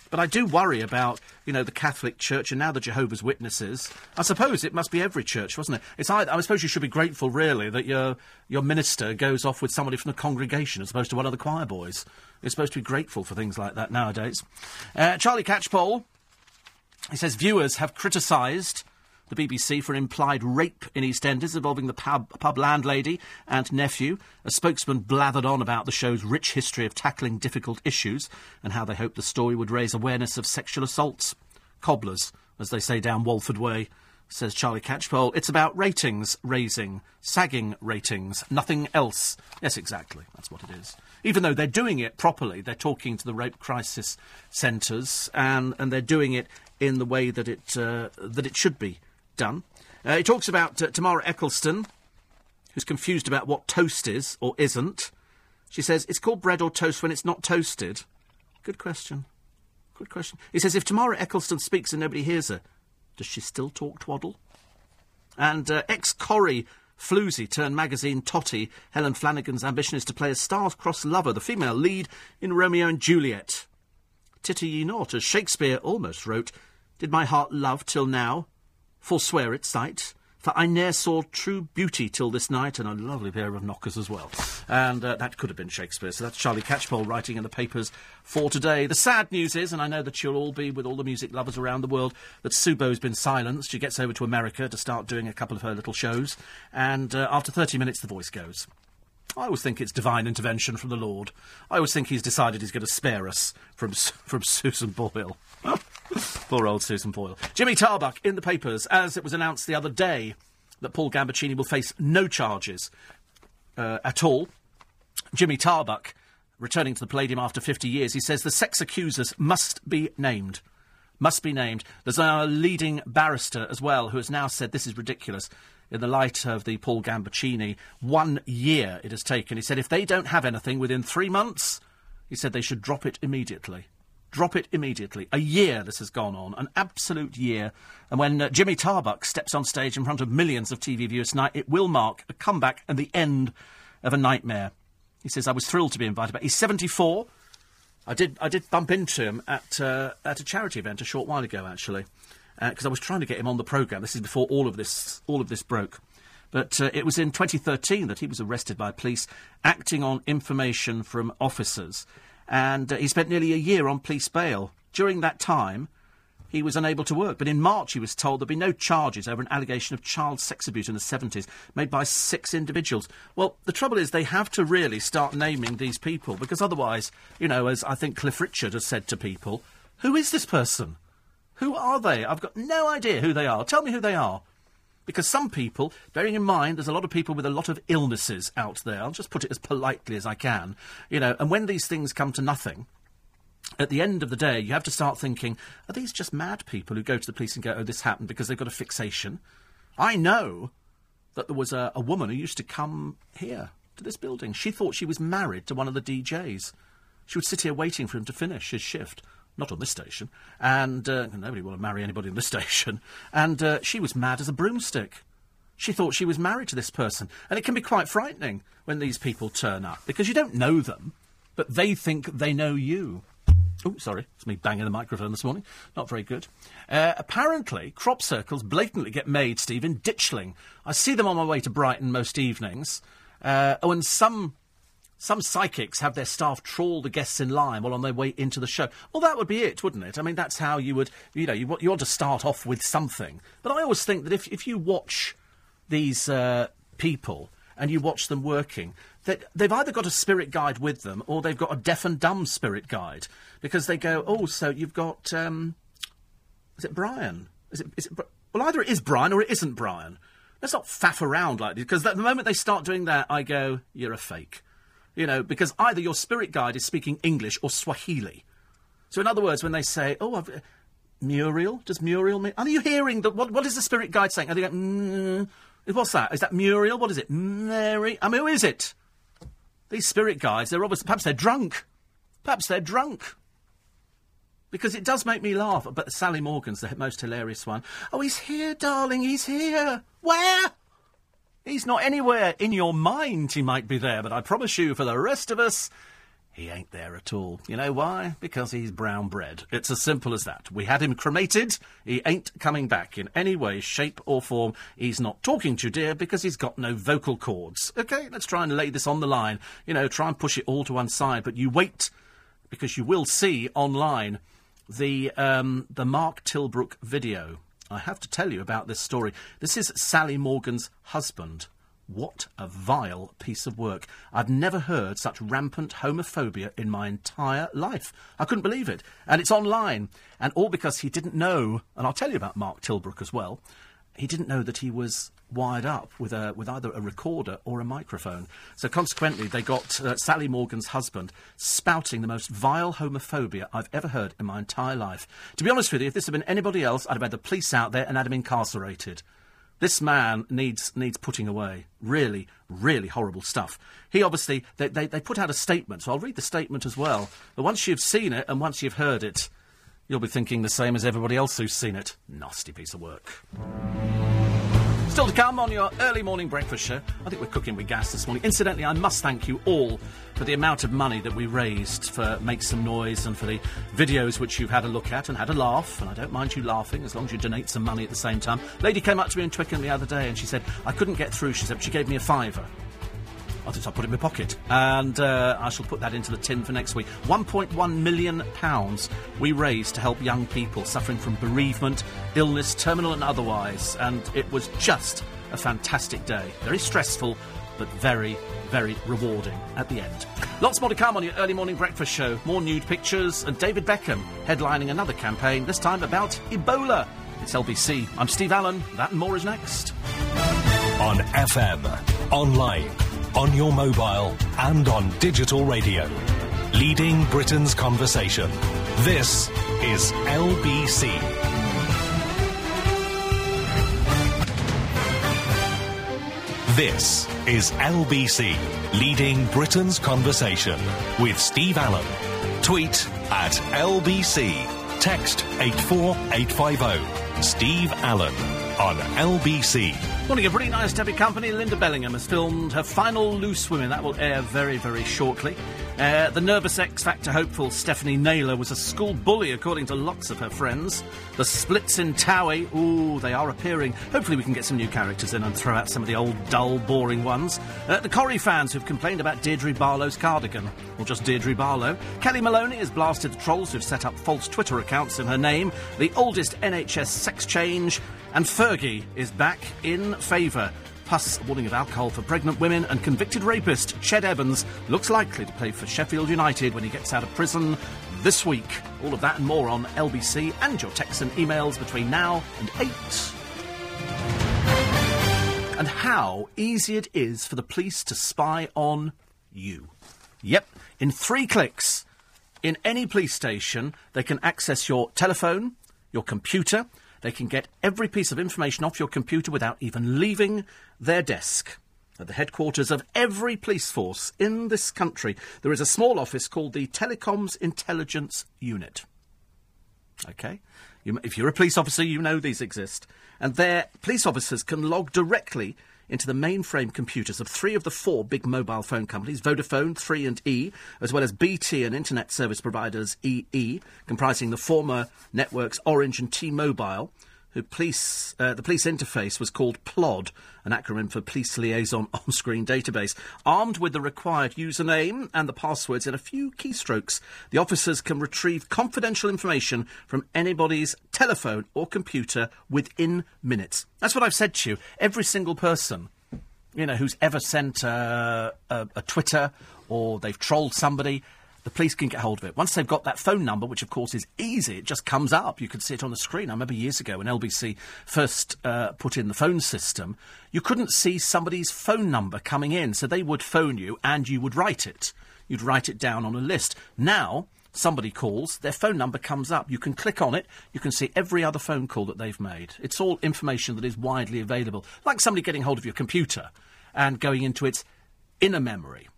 But I do worry about, you know, the Catholic Church and now the Jehovah's Witnesses. I suppose it must be every church, wasn't it? It's I, I suppose you should be grateful, really, that your your minister goes off with somebody from the congregation as opposed to one of the choir boys. You're supposed to be grateful for things like that nowadays. Uh, Charlie Catchpole... He says, viewers have criticised the B B C for an implied rape in EastEnders involving the pub, pub landlady and nephew. A spokesman blathered on about the show's rich history of tackling difficult issues and how they hoped the story would raise awareness of sexual assaults. Cobblers, as they say down Walford Way, says Charlie Catchpole. It's about ratings raising, sagging ratings, nothing else. Yes, exactly. That's what it is. Even though they're doing it properly, they're talking to the rape crisis centres and, and they're doing it in the way that it uh, that it should be done. Uh, he talks about uh, Tamara Eccleston, who's confused about what toast is or isn't. She says, it's called bread or toast when it's not toasted. Good question. Good question. He says, if Tamara Eccleston speaks and nobody hears her, does she still talk twaddle? And uh, ex-Corrie Floozy turned magazine totty, Helen Flanagan's ambition is to play a star-crossed lover, the female lead in Romeo and Juliet. Titter ye not, as Shakespeare almost wrote, did my heart love till now, forswear its sight, for I ne'er saw true beauty till this night, and a lovely pair of knockers as well. And uh, that could have been Shakespeare, so that's Charlie Catchpole writing in the papers for today. The sad news is, and I know that you'll all be with all the music lovers around the world, that Subo's been silenced. She gets over to America to start doing a couple of her little shows, and uh, after thirty minutes the voice goes. I always think it's divine intervention from the Lord. I always think he's decided he's going to spare us from from Susan Boyle. Poor old Susan Boyle. Jimmy Tarbuck in the papers, as it was announced the other day that Paul Gambaccini will face no charges uh, at all. Jimmy Tarbuck, returning to the Palladium after fifty years, he says the sex accusers must be named. Must be named. There's now a leading barrister as well who has now said this is ridiculous. In the light of the Paul Gambaccini, one year it has taken. He said if they don't have anything within three months, he said they should drop it immediately. Drop it immediately. A year this has gone on, an absolute year. And when uh, Jimmy Tarbuck steps on stage in front of millions of T V viewers tonight, it will mark a comeback and the end of a nightmare. He says, I was thrilled to be invited back. He's seventy-four. I did I did bump into him at uh, at a charity event a short while ago, actually. Because uh, I was trying to get him on the programme. This is before all of this all of this broke. But uh, it was in twenty thirteen that he was arrested by police, acting on information from officers. And uh, he spent nearly a year on police bail. During that time, he was unable to work. But in March, he was told there'd be no charges over an allegation of child sex abuse in the seventies, made by six individuals. Well, the trouble is they have to really start naming these people, because otherwise, you know, as I think Cliff Richard has said to people, who is this person? Who are they? I've got no idea who they are. Tell me who they are. Because some people, bearing in mind there's a lot of people with a lot of illnesses out there, I'll just put it as politely as I can, you know, and when these things come to nothing, at the end of the day, you have to start thinking, are these just mad people who go to the police and go, oh, this happened because they've got a fixation? I know that there was a, a woman who used to come here to this building. She thought she was married to one of the D Js. She would sit here waiting for him to finish his shift. Not on this station. And uh, nobody will marry anybody in this station. And uh, she was mad as a broomstick. She thought she was married to this person. And it can be quite frightening when these people turn up, because you don't know them, but they think they know you. Oh, sorry. It's me banging the microphone this morning. Not very good. Uh, apparently, crop circles blatantly get made, Steve, in Ditchling. I see them on my way to Brighton most evenings. Uh, oh, and some... Some psychics have their staff trawl the guests in line while on their way into the show. Well, that would be it, wouldn't it? I mean, that's how you would, you know, you, you want to start off with something. But I always think that if, if you watch these uh, people and you watch them working, that they've either got a spirit guide with them or they've got a deaf and dumb spirit guide. Because they go, oh, so you've got, um, is it Brian? Is it, is it, well, either it is Brian or it isn't Brian. Let's not faff around like this, because the moment they start doing that, I go, you're a fake. You know, because either your spirit guide is speaking English or Swahili. So, in other words, when they say, oh, I've, uh, Muriel, does Muriel mean... Are you hearing... The, what, what is the spirit guide saying? Are they going, mm, what's that? Is that Muriel? What is it? Mary? I mean, who is it? These spirit guides, they're obviously... Perhaps they're drunk. Perhaps they're drunk. Because it does make me laugh. But Sally Morgan's the most hilarious one. Oh, he's here, darling, he's here. Where? He's not anywhere. In your mind he might be there, but I promise you, for the rest of us, he ain't there at all. You know why? Because he's brown bread. It's as simple as that. We had him cremated. He ain't coming back in any way, shape or form. He's not talking to you, dear, because he's got no vocal cords. OK, let's try and lay this on the line. You know, try and push it all to one side, but you wait, because you will see online the um, the Mark Tilbrook video. I have to tell you about this story. This is Sally Morgan's husband. What a vile piece of work. I've never heard such rampant homophobia in my entire life. I couldn't believe it. And it's online. And all because he didn't know, and I'll tell you about Mark Tilbrook as well, he didn't know that he was wired up with a, with either a recorder or a microphone. So consequently, they got uh, Sally Morgan's husband spouting the most vile homophobia I've ever heard in my entire life. To be honest with you, if this had been anybody else, I'd have had the police out there and had him incarcerated. This man needs needs putting away. Really, really horrible stuff. He obviously, they, they, they put out a statement, so I'll read the statement as well. But once you've seen it and once you've heard it, you'll be thinking the same as everybody else who's seen it. Nasty piece of work. Still to come on your early morning breakfast show. I think we're cooking with gas this morning. Incidentally, I must thank you all for the amount of money that we raised for Make Some Noise and for the videos which you've had a look at and had a laugh. And I don't mind you laughing as long as you donate some money at the same time. Lady came up to me in Twickenham the other day and she said, I couldn't get through. She said, she gave me a fiver. I thought I'd put it in my pocket. And uh, I shall put that into the tin for next week. one point one million pounds we raised to help young people suffering from bereavement, illness, terminal and otherwise. And it was just a fantastic day. Very stressful, but very, very rewarding at the end. Lots more to come on your early morning breakfast show. More nude pictures and David Beckham headlining another campaign, this time about Ebola. It's L B C. I'm Steve Allen. That and more is next. On F M, online, on your mobile and on digital radio. Leading Britain's conversation. This is L B C. This is L B C. Leading Britain's conversation with Steve Allen. Tweet at L B C. Text eight four eight five zero. Steve Allen on L B C. Morning, a really nice to have your company. Linda Bellingham has filmed her final Loose Women. That will air very, very shortly. Uh, the nervous X Factor hopeful Stephanie Naylor was a school bully, according to lots of her friends. The splits in Towie, ooh, they are appearing. Hopefully we can get some new characters in and throw out some of the old, dull, boring ones. Uh, the Corrie fans who've complained about Deirdre Barlow's cardigan, or just Deirdre Barlow. Kelly Maloney has blasted the trolls who've set up false Twitter accounts in her name. The oldest N H S sex change. And Fergie is back in favour. Plus, a warning of alcohol for pregnant women and convicted rapist Ched Evans looks likely to play for Sheffield United when he gets out of prison this week. All of that and more on L B C and your texts and emails between now and eight. And how easy it is for the police to spy on you. Yep, in three clicks, in any police station, they can access your telephone, your computer. They can get every piece of information off your computer without even leaving their desk. At the headquarters of every police force in this country, there is a small office called the Telecoms Intelligence Unit. OK? You, if you're a police officer, you know these exist. And their police officers can log directly into the mainframe computers of three of the four big mobile phone companies, Vodafone, three and E, as well as B T and internet service providers E E, comprising the former networks Orange and T-Mobile, who police, uh, the police interface was called P L O D, an acronym for Police Liaison On-Screen Database. Armed with the required username and the passwords in a few keystrokes, the officers can retrieve confidential information from anybody's telephone or computer within minutes. That's what I've said to you. Every single person, you know, who's ever sent uh, a, a Twitter or they've trolled somebody, the police can get hold of it. Once they've got that phone number, which, of course, is easy, it just comes up. You can see it on the screen. I remember years ago when L B C first uh, put in the phone system, you couldn't see somebody's phone number coming in, so they would phone you and you would write it. You'd write it down on a list. Now, somebody calls, their phone number comes up. You can click on it. You can see every other phone call that they've made. It's all information that is widely available, like somebody getting hold of your computer and going into its inner memory.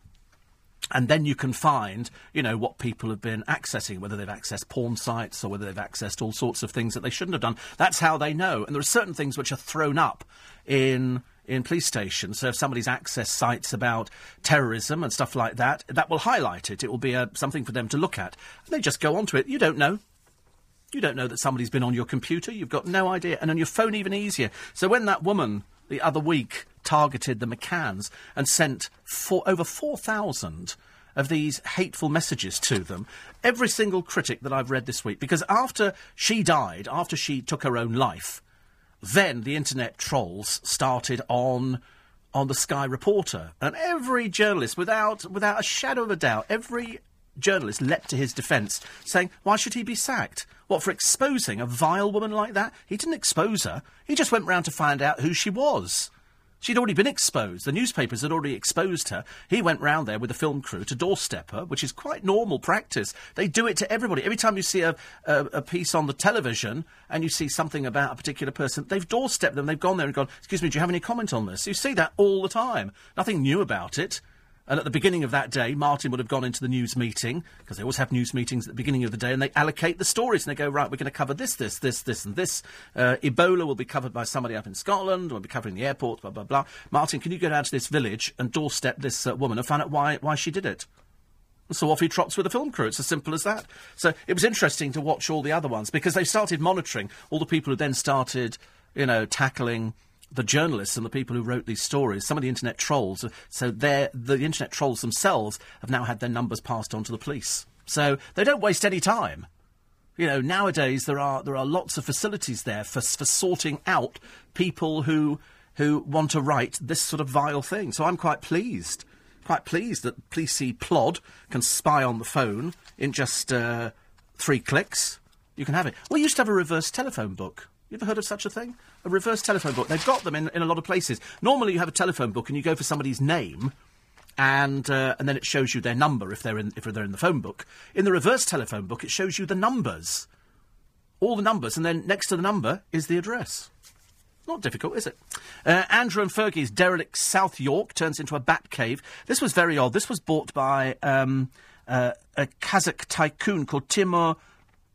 And then you can find, you know, what people have been accessing, whether they've accessed porn sites or whether they've accessed all sorts of things that they shouldn't have done. That's how they know. And there are certain things which are thrown up in in police stations. So if somebody's accessed sites about terrorism and stuff like that, that will highlight it. It will be a, something for them to look at. And they just go on to it. You don't know. You don't know that somebody's been on your computer. You've got no idea. And on your phone, even easier. So when that woman the other week targeted the McCanns and sent four, over four thousand of these hateful messages to them, every single critic that I've read this week, because after she died, after she took her own life, then the internet trolls started on on the Sky Reporter. And every journalist, without without a shadow of a doubt, every journalist leapt to his defence, saying, why should he be sacked? What, for exposing a vile woman like that? He didn't expose her. He just went round to find out who she was. She'd already been exposed. The newspapers had already exposed her. He went round there with a film crew to doorstep her, which is quite normal practice. They do it to everybody. Every time you see a, a, a piece on the television and you see something about a particular person, they've doorstepped them. They've gone there and gone, excuse me, do you have any comment on this? You see that all the time. Nothing new about it. And at the beginning of that day, Martin would have gone into the news meeting, because they always have news meetings at the beginning of the day, and they allocate the stories, and they go, right, we're going to cover this, this, this, this, and this. Uh, Ebola will be covered by somebody up in Scotland, we'll be covering the airport, blah, blah, blah. Martin, can you go down to this village and doorstep this uh, woman and find out why, why she did it? And so off he trots with the film crew. It's as simple as that. So it was interesting to watch all the other ones, because they started monitoring all the people who then started, you know, tackling the journalists and the people who wrote these stories, some of the internet trolls. So the internet trolls themselves have now had their numbers passed on to the police. So they don't waste any time. You know, nowadays there are there are lots of facilities there for for sorting out people who who want to write this sort of vile thing. So I'm quite pleased, quite pleased that P C Plod can spy on the phone in just uh, three clicks. You can have it. We used to have a reverse telephone book. You ever heard of such a thing? A reverse telephone book. They've got them in, in a lot of places. Normally you have a telephone book and you go for somebody's name and uh, and then it shows you their number if they're in if they're in the phone book. In the reverse telephone book, it shows you the numbers. All the numbers, and then next to the number is the address. Not difficult, is it? Uh, Andrew and Fergie's derelict South York turns into a bat cave. This was very odd. This was bought by um, uh, a Kazakh tycoon called Timur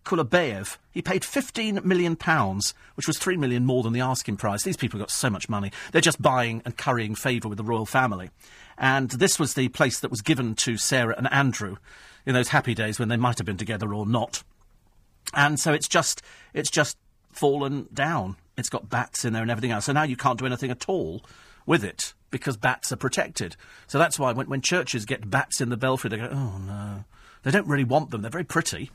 Kulabayev. He paid fifteen million pounds, which was three million pounds more than the asking price. These people got so much money. They're just buying and currying favour with the royal family. And this was the place that was given to Sarah and Andrew in those happy days when they might have been together or not. And so it's just it's just fallen down. It's got bats in there and everything else. So now you can't do anything at all with it because bats are protected. So that's why when, when churches get bats in the belfry, they go, oh, no. They don't really want them. They're very pretty.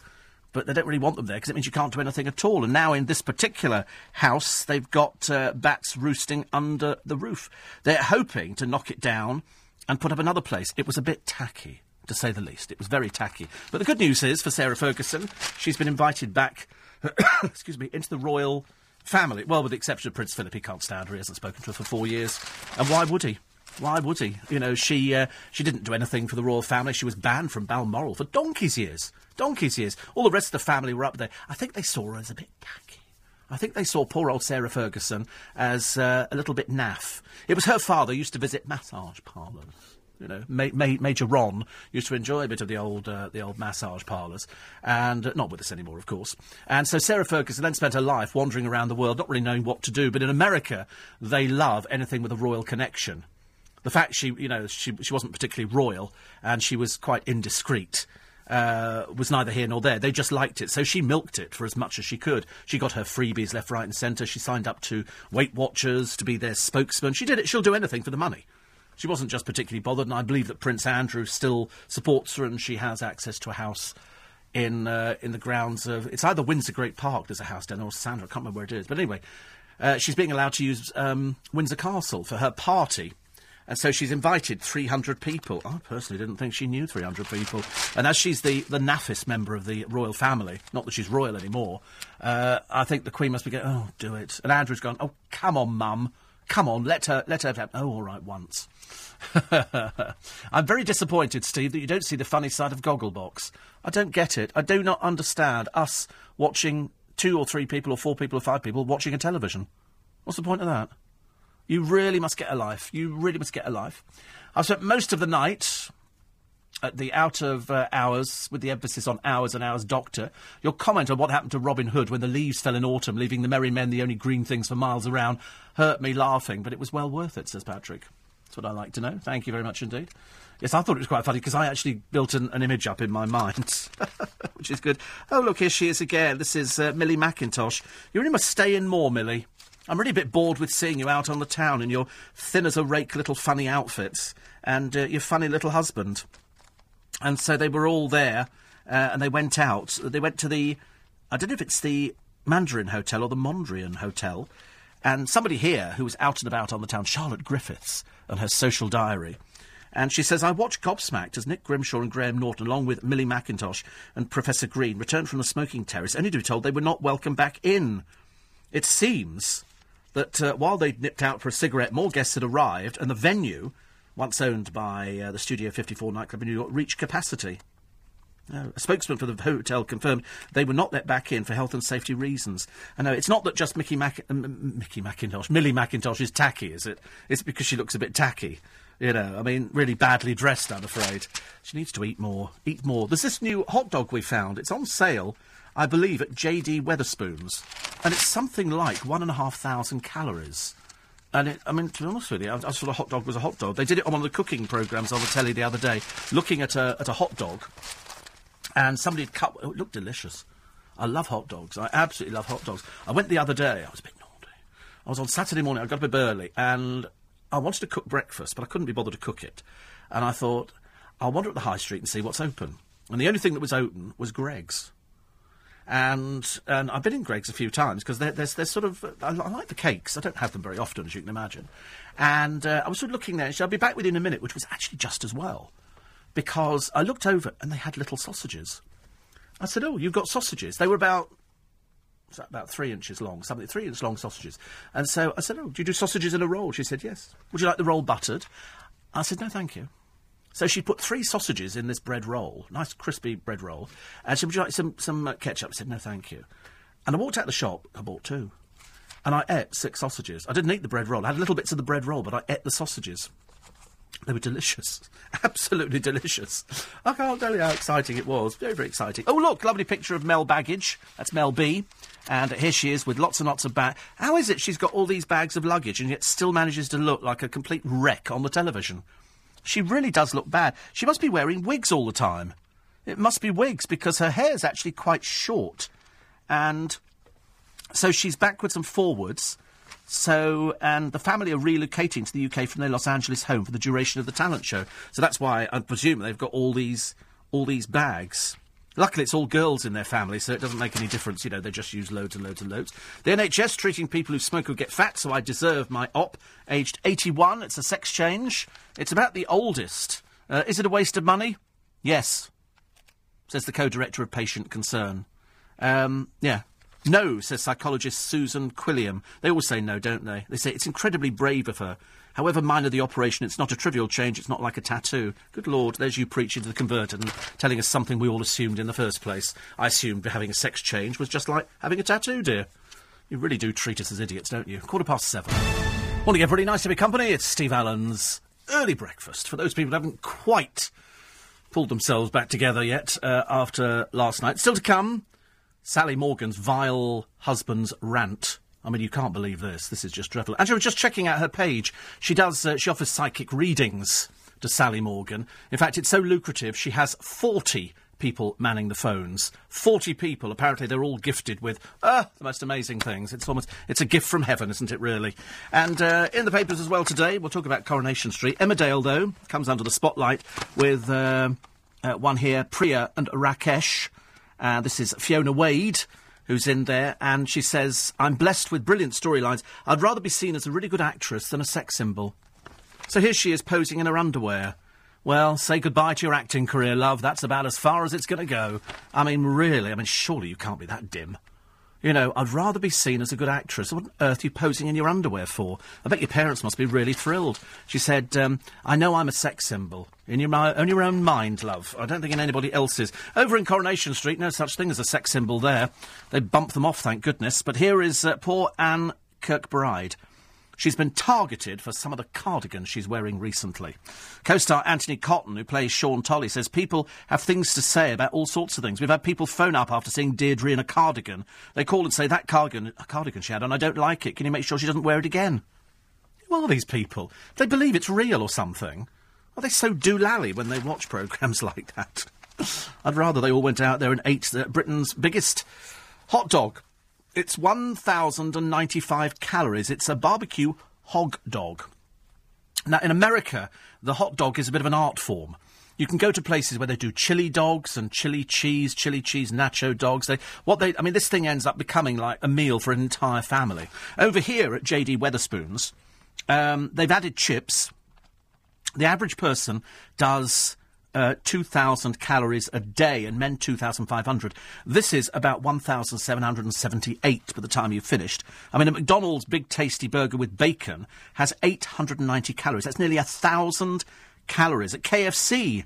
But they don't really want them there because it means you can't do anything at all. And now in this particular house, they've got uh, bats roosting under the roof. They're hoping to knock it down and put up another place. It was a bit tacky, to say the least. It was very tacky. But the good news is, for Sarah Ferguson, she's been invited back, excuse me, into the royal family. Well, with the exception of Prince Philip, he can't stand her. He hasn't spoken to her for four years. And why would he? Why would he? You know, she uh, she didn't do anything for the royal family. She was banned from Balmoral for donkey's years. Donkey's years. All the rest of the family were up there. I think they saw her as a bit tacky. I think they saw poor old Sarah Ferguson as uh, a little bit naff. It was her father used to visit massage parlours. You know, Ma- Ma- Major Ron used to enjoy a bit of the old uh, the old massage parlours, and uh, not with us anymore, of course. And so Sarah Ferguson then spent her life wandering around the world, not really knowing what to do. But in America, they love anything with a royal connection. The fact she, you know, she she wasn't particularly royal and she was quite indiscreet uh, was neither here nor there. They just liked it. So she milked it for as much as she could. She got her freebies left, right and centre. She signed up to Weight Watchers to be their spokesman. She did it. She'll do anything for the money. She wasn't just particularly bothered. And I believe that Prince Andrew still supports her and she has access to a house in uh, in the grounds of... It's either Windsor Great Park, there's a house down there, or Sandra, I can't remember where it is. But anyway, uh, she's being allowed to use um, Windsor Castle for her party. And so she's invited three hundred people. I personally didn't think she knew three hundred people. And as she's the, the naffest member of the royal family, not that she's royal anymore, uh, I think the Queen must be going, oh, do it. And Andrew's gone, oh, come on, Mum. Come on, let her, let her have... Oh, all right, once. I'm very disappointed, Steve, that you don't see the funny side of Gogglebox. I don't get it. I do not understand us watching two or three people or four people or five people watching a television. What's the point of that? You really must get a life. You really must get a life. I spent most of the night at the out of uh, hours, with the emphasis on hours and hours, Doctor, your comment on what happened to Robin Hood when the leaves fell in autumn, leaving the merry men the only green things for miles around, hurt me laughing, but it was well worth it, says Patrick. That's what I like to know. Thank you very much indeed. Yes, I thought it was quite funny, because I actually built an, an image up in my mind, which is good. Oh, look, here she is again. This is uh, Millie McIntosh. You really must stay in more, Millie. I'm really a bit bored with seeing you out on the town in your thin-as-a-rake little funny outfits and uh, your funny little husband. And so they were all there, uh, and they went out. They went to the, I don't know if it's the Mandarin Hotel or the Mondrian Hotel, and somebody here who was out and about on the town, Charlotte Griffiths, and her social diary. And she says, I watched Gobsmacked as Nick Grimshaw and Graham Norton, along with Millie McIntosh and Professor Green, returned from the smoking terrace, only to be told they were not welcome back in. It seems that uh, while they'd nipped out for a cigarette, more guests had arrived, and the venue, once owned by uh, the Studio fifty-four nightclub in New York, reached capacity. Uh, a spokesman for the hotel confirmed they were not let back in for health and safety reasons. I know, it's not that just Mickey Mac- M- Mickey McIntosh, Millie McIntosh is tacky, is it? It's because she looks a bit tacky. You know, I mean, really badly dressed, I'm afraid. She needs to eat more. Eat more. There's this new hot dog we found. It's on sale, I believe, at J D Wetherspoon's. And it's something like one and a half thousand calories. And, it, I mean, to be honest with you, I, I thought a hot dog was a hot dog. They did it on one of the cooking programmes on the telly the other day, looking at a, at a hot dog. And somebody had cut... Oh, it looked delicious. I love hot dogs. I absolutely love hot dogs. I went the other day. I was a bit naughty. I was on Saturday morning. I got up a bit early. And I wanted to cook breakfast, but I couldn't be bothered to cook it. And I thought, I'll wander up the high street and see what's open. And the only thing that was open was Greg's. And and I've been in Greg's a few times, because they're, they're, they're sort of... I, I like the cakes. I don't have them very often, as you can imagine. And uh, I was sort of looking there, and she said, I'll be back with you in a minute, which was actually just as well. Because I looked over, and they had little sausages. I said, oh, you've got sausages. They were about... about three inches long, something, three inch long sausages. And so I said, oh, do you do sausages in a roll? She said, yes. Would you like the roll buttered? I said, no, thank you. So she put three sausages in this bread roll, nice crispy bread roll. And she said, would you like some, some uh, ketchup? I said, no, thank you. And I walked out of the shop, I bought two. And I ate six sausages. I didn't eat the bread roll. I had little bits of the bread roll, but I ate the sausages. They were delicious. Absolutely delicious. I can't tell you how exciting it was. Very, very exciting. Oh, look, lovely picture of Mel Baggage. That's Mel B. And here she is with lots and lots of bags. How is it she's got all these bags of luggage and yet still manages to look like a complete wreck on the television? She really does look bad. She must be wearing wigs all the time. It must be wigs, because her hair's actually quite short. And so she's backwards and forwards. So, and the family are relocating to the U K from their Los Angeles home for the duration of the talent show. So that's why, I presume, they've got all these, all these bags. Luckily, it's all girls in their family, so it doesn't make any difference. You know, they just use loads and loads and loads. The N H S treating people who smoke who get fat, so I deserve my op. Aged eighty-one, it's a sex change. It's about the oldest. Uh, is it a waste of money? Yes, says the co-director of Patient Concern. Um, yeah. No, says psychologist Susan Quilliam. They always say no, don't they? They say it's incredibly brave of her. However minor the operation, it's not a trivial change, it's not like a tattoo. Good Lord, there's you preaching to the converted and telling us something we all assumed in the first place. I assumed having a sex change was just like having a tattoo, dear. You really do treat us as idiots, don't you? Quarter past seven. Morning, everybody. Nice to be company. It's Steve Allen's Early Breakfast. For those people who haven't quite pulled themselves back together yet uh, after last night. Still to come... Sally Morgan's vile husband's rant. I mean, you can't believe this. This is just dreadful. Actually, I was just checking out her page. She does. Uh, she offers psychic readings to Sally Morgan. In fact, it's so lucrative, she has forty people manning the phones. forty people. Apparently, they're all gifted with uh, the most amazing things. It's almost it's a gift from heaven, isn't it, really? And uh, in the papers as well today, we'll talk about Coronation Street. Emmerdale, though, comes under the spotlight with uh, uh, one here, Priya and Rakesh. Uh, this is Fiona Wade, who's in there, and she says, I'm blessed with brilliant storylines. I'd rather be seen as a really good actress than a sex symbol. So here she is posing in her underwear. Well, say goodbye to your acting career, love. That's about as far as it's going to go. I mean, really, I mean, surely you can't be that dim. You know, I'd rather be seen as a good actress. What on earth are you posing in your underwear for? I bet your parents must be really thrilled. She said, um, I know I'm a sex symbol. In your mi- on your own mind, love. I don't think in anybody else's. Over in Coronation Street, no such thing as a sex symbol there. They bumped them off, thank goodness. But here is uh, poor Anne Kirkbride. She's been targeted for some of the cardigans she's wearing recently. Co-star Anthony Cotton, who plays Sean Tolley, says people have things to say about all sorts of things. We've had people phone up after seeing Deirdre in a cardigan. They call and say, that cardigan, a cardigan she had on, I don't like it. Can you make sure she doesn't wear it again? Who are these people? Do they believe it's real or something? Are they so doolally when they watch programmes like that? I'd rather they all went out there and ate the, Britain's biggest hot dog. It's one thousand ninety-five calories. It's a barbecue hog dog. Now, in America, the hot dog is a bit of an art form. You can go to places where they do chili dogs and chili cheese, chili cheese nacho dogs. They, what they, I mean, this thing ends up becoming like a meal for an entire family. Over here at J D Wetherspoons, um, they've added chips. The average person does Uh, two thousand calories a day, and men two thousand five hundred. This is about one thousand seven hundred seventy-eight by the time you've finished. I mean, a McDonald's Big Tasty Burger with bacon has eight hundred ninety calories. That's nearly one thousand calories. At K F C,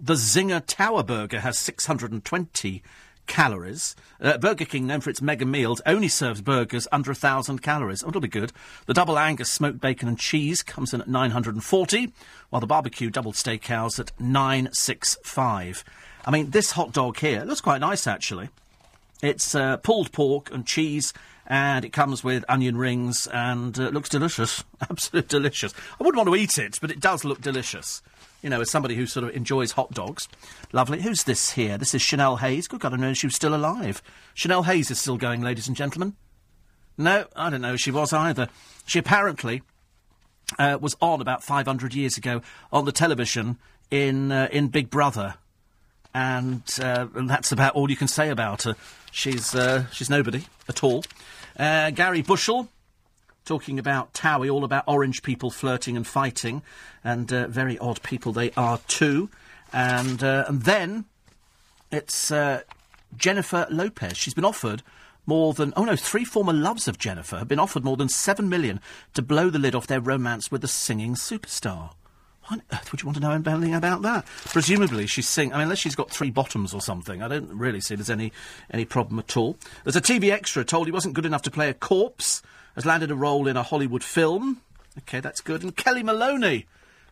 the Zinger Tower Burger has six hundred twenty calories. Uh, Burger King, known for its mega meals, only serves burgers under one thousand calories. Oh, it'll be good. The Double Angus smoked bacon and cheese comes in at nine hundred forty, while the barbecue double steakhouse at nine sixty-five. I mean, this hot dog here looks quite nice, actually. It's uh, pulled pork and cheese, and it comes with onion rings, and uh, it looks delicious. Absolutely delicious. I wouldn't want to eat it, but it does look delicious. You know, as somebody who sort of enjoys hot dogs. Lovely. Who's this here? This is Chanel Hayes. Good God, I don't know if she was still alive. Chanel Hayes is still going, ladies and gentlemen. No, I don't know if she was either. She apparently uh, was on about five hundred years ago on the television in uh, in Big Brother. And, uh, and that's about all you can say about her. She's, uh, she's nobody at all. Uh, Gary Bushell, talking about Towie, all about orange people flirting and fighting, and uh, very odd people they are too. And uh, and then it's uh, Jennifer Lopez. She's been offered more than... Oh, no, three former loves of Jennifer have been offered more than seven million to blow the lid off their romance with the singing superstar. Why on earth would you want to know anything about that? Presumably she's singing... I mean, unless she's got three bottoms or something, I don't really see there's any any problem at all. There's a T V extra told he wasn't good enough to play a corpse, has landed a role in a Hollywood film. OK, that's good. And Kelly Maloney.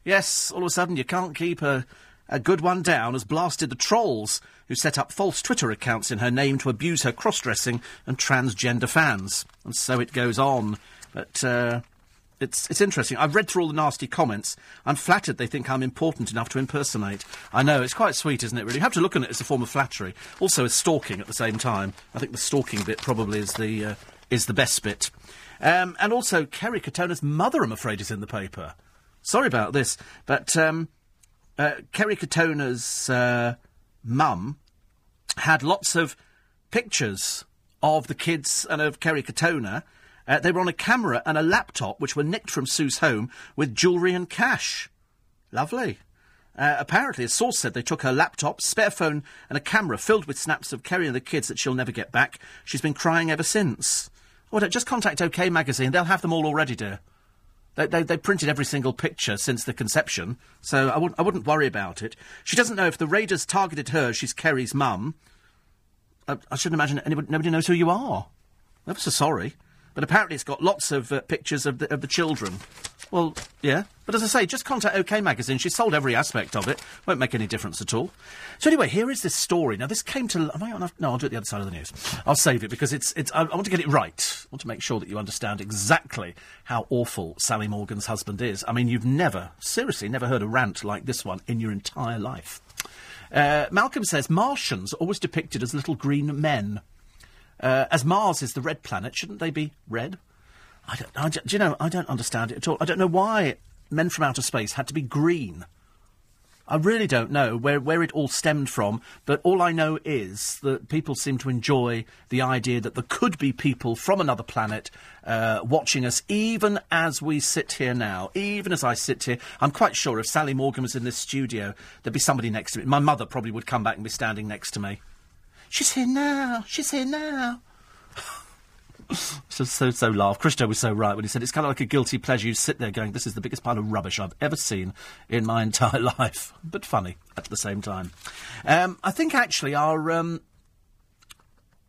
Yes, all of a sudden you can't keep a, a good one down, has blasted the trolls who set up false Twitter accounts in her name to abuse her cross-dressing and transgender fans. And so it goes on. But uh, it's, it's interesting. I've read through all the nasty comments. I'm flattered they think I'm important enough to impersonate. I know, it's quite sweet, isn't it, really? You have to look at it as a form of flattery. Also as stalking at the same time. I think the stalking bit probably is the, uh, is the best bit. Um, and also, Kerry Katona's mother, I'm afraid, is in the paper. Sorry about this, but um, uh, Kerry Katona's uh, mum had lots of pictures of the kids and of Kerry Katona. Uh, they were on a camera and a laptop, which were nicked from Sue's home, with jewellery and cash. Lovely. Uh, apparently, a source said they took her laptop, spare phone and a camera filled with snaps of Kerry and the kids that she'll never get back. She's been crying ever since. Well, just contact OK Magazine. They'll have them all already, dear. They, they, they printed every single picture since the conception, so I wouldn't, I wouldn't worry about it. She doesn't know if the raiders targeted her. She's Kerry's mum. I, I shouldn't imagine anybody, nobody knows who you are. I'm ever so sorry. But apparently it's got lots of uh, pictures of the, of the children. Well, yeah. But as I say, just contact OK Magazine. She's sold every aspect of it. Won't make any difference at all. So anyway, here is this story. Now, this came to... Am I on, no, I'll do it the other side of the news. I'll save it because it's... it's I, I want to get it right. I want to make sure that you understand exactly how awful Sally Morgan's husband is. I mean, you've never, seriously, never heard a rant like this one in your entire life. Uh, Malcolm says, Martians are always depicted as little green men. Uh, as Mars is the red planet, shouldn't they be red? I don't, I, do you know, I don't understand it at all. I don't know why men from outer space had to be green. I really don't know where, where it all stemmed from, but all I know is that people seem to enjoy the idea that there could be people from another planet uh, watching us, even as we sit here now, even as I sit here. I'm quite sure if Sally Morgan was in this studio, there'd be somebody next to me. My mother probably would come back and be standing next to me. She's here now. She's here now. So, so, so laugh. Christo was so right when he said, it's kind of like a guilty pleasure. You sit there going, this is the biggest pile of rubbish I've ever seen in my entire life. But funny at the same time. Um, I think, actually, our, um,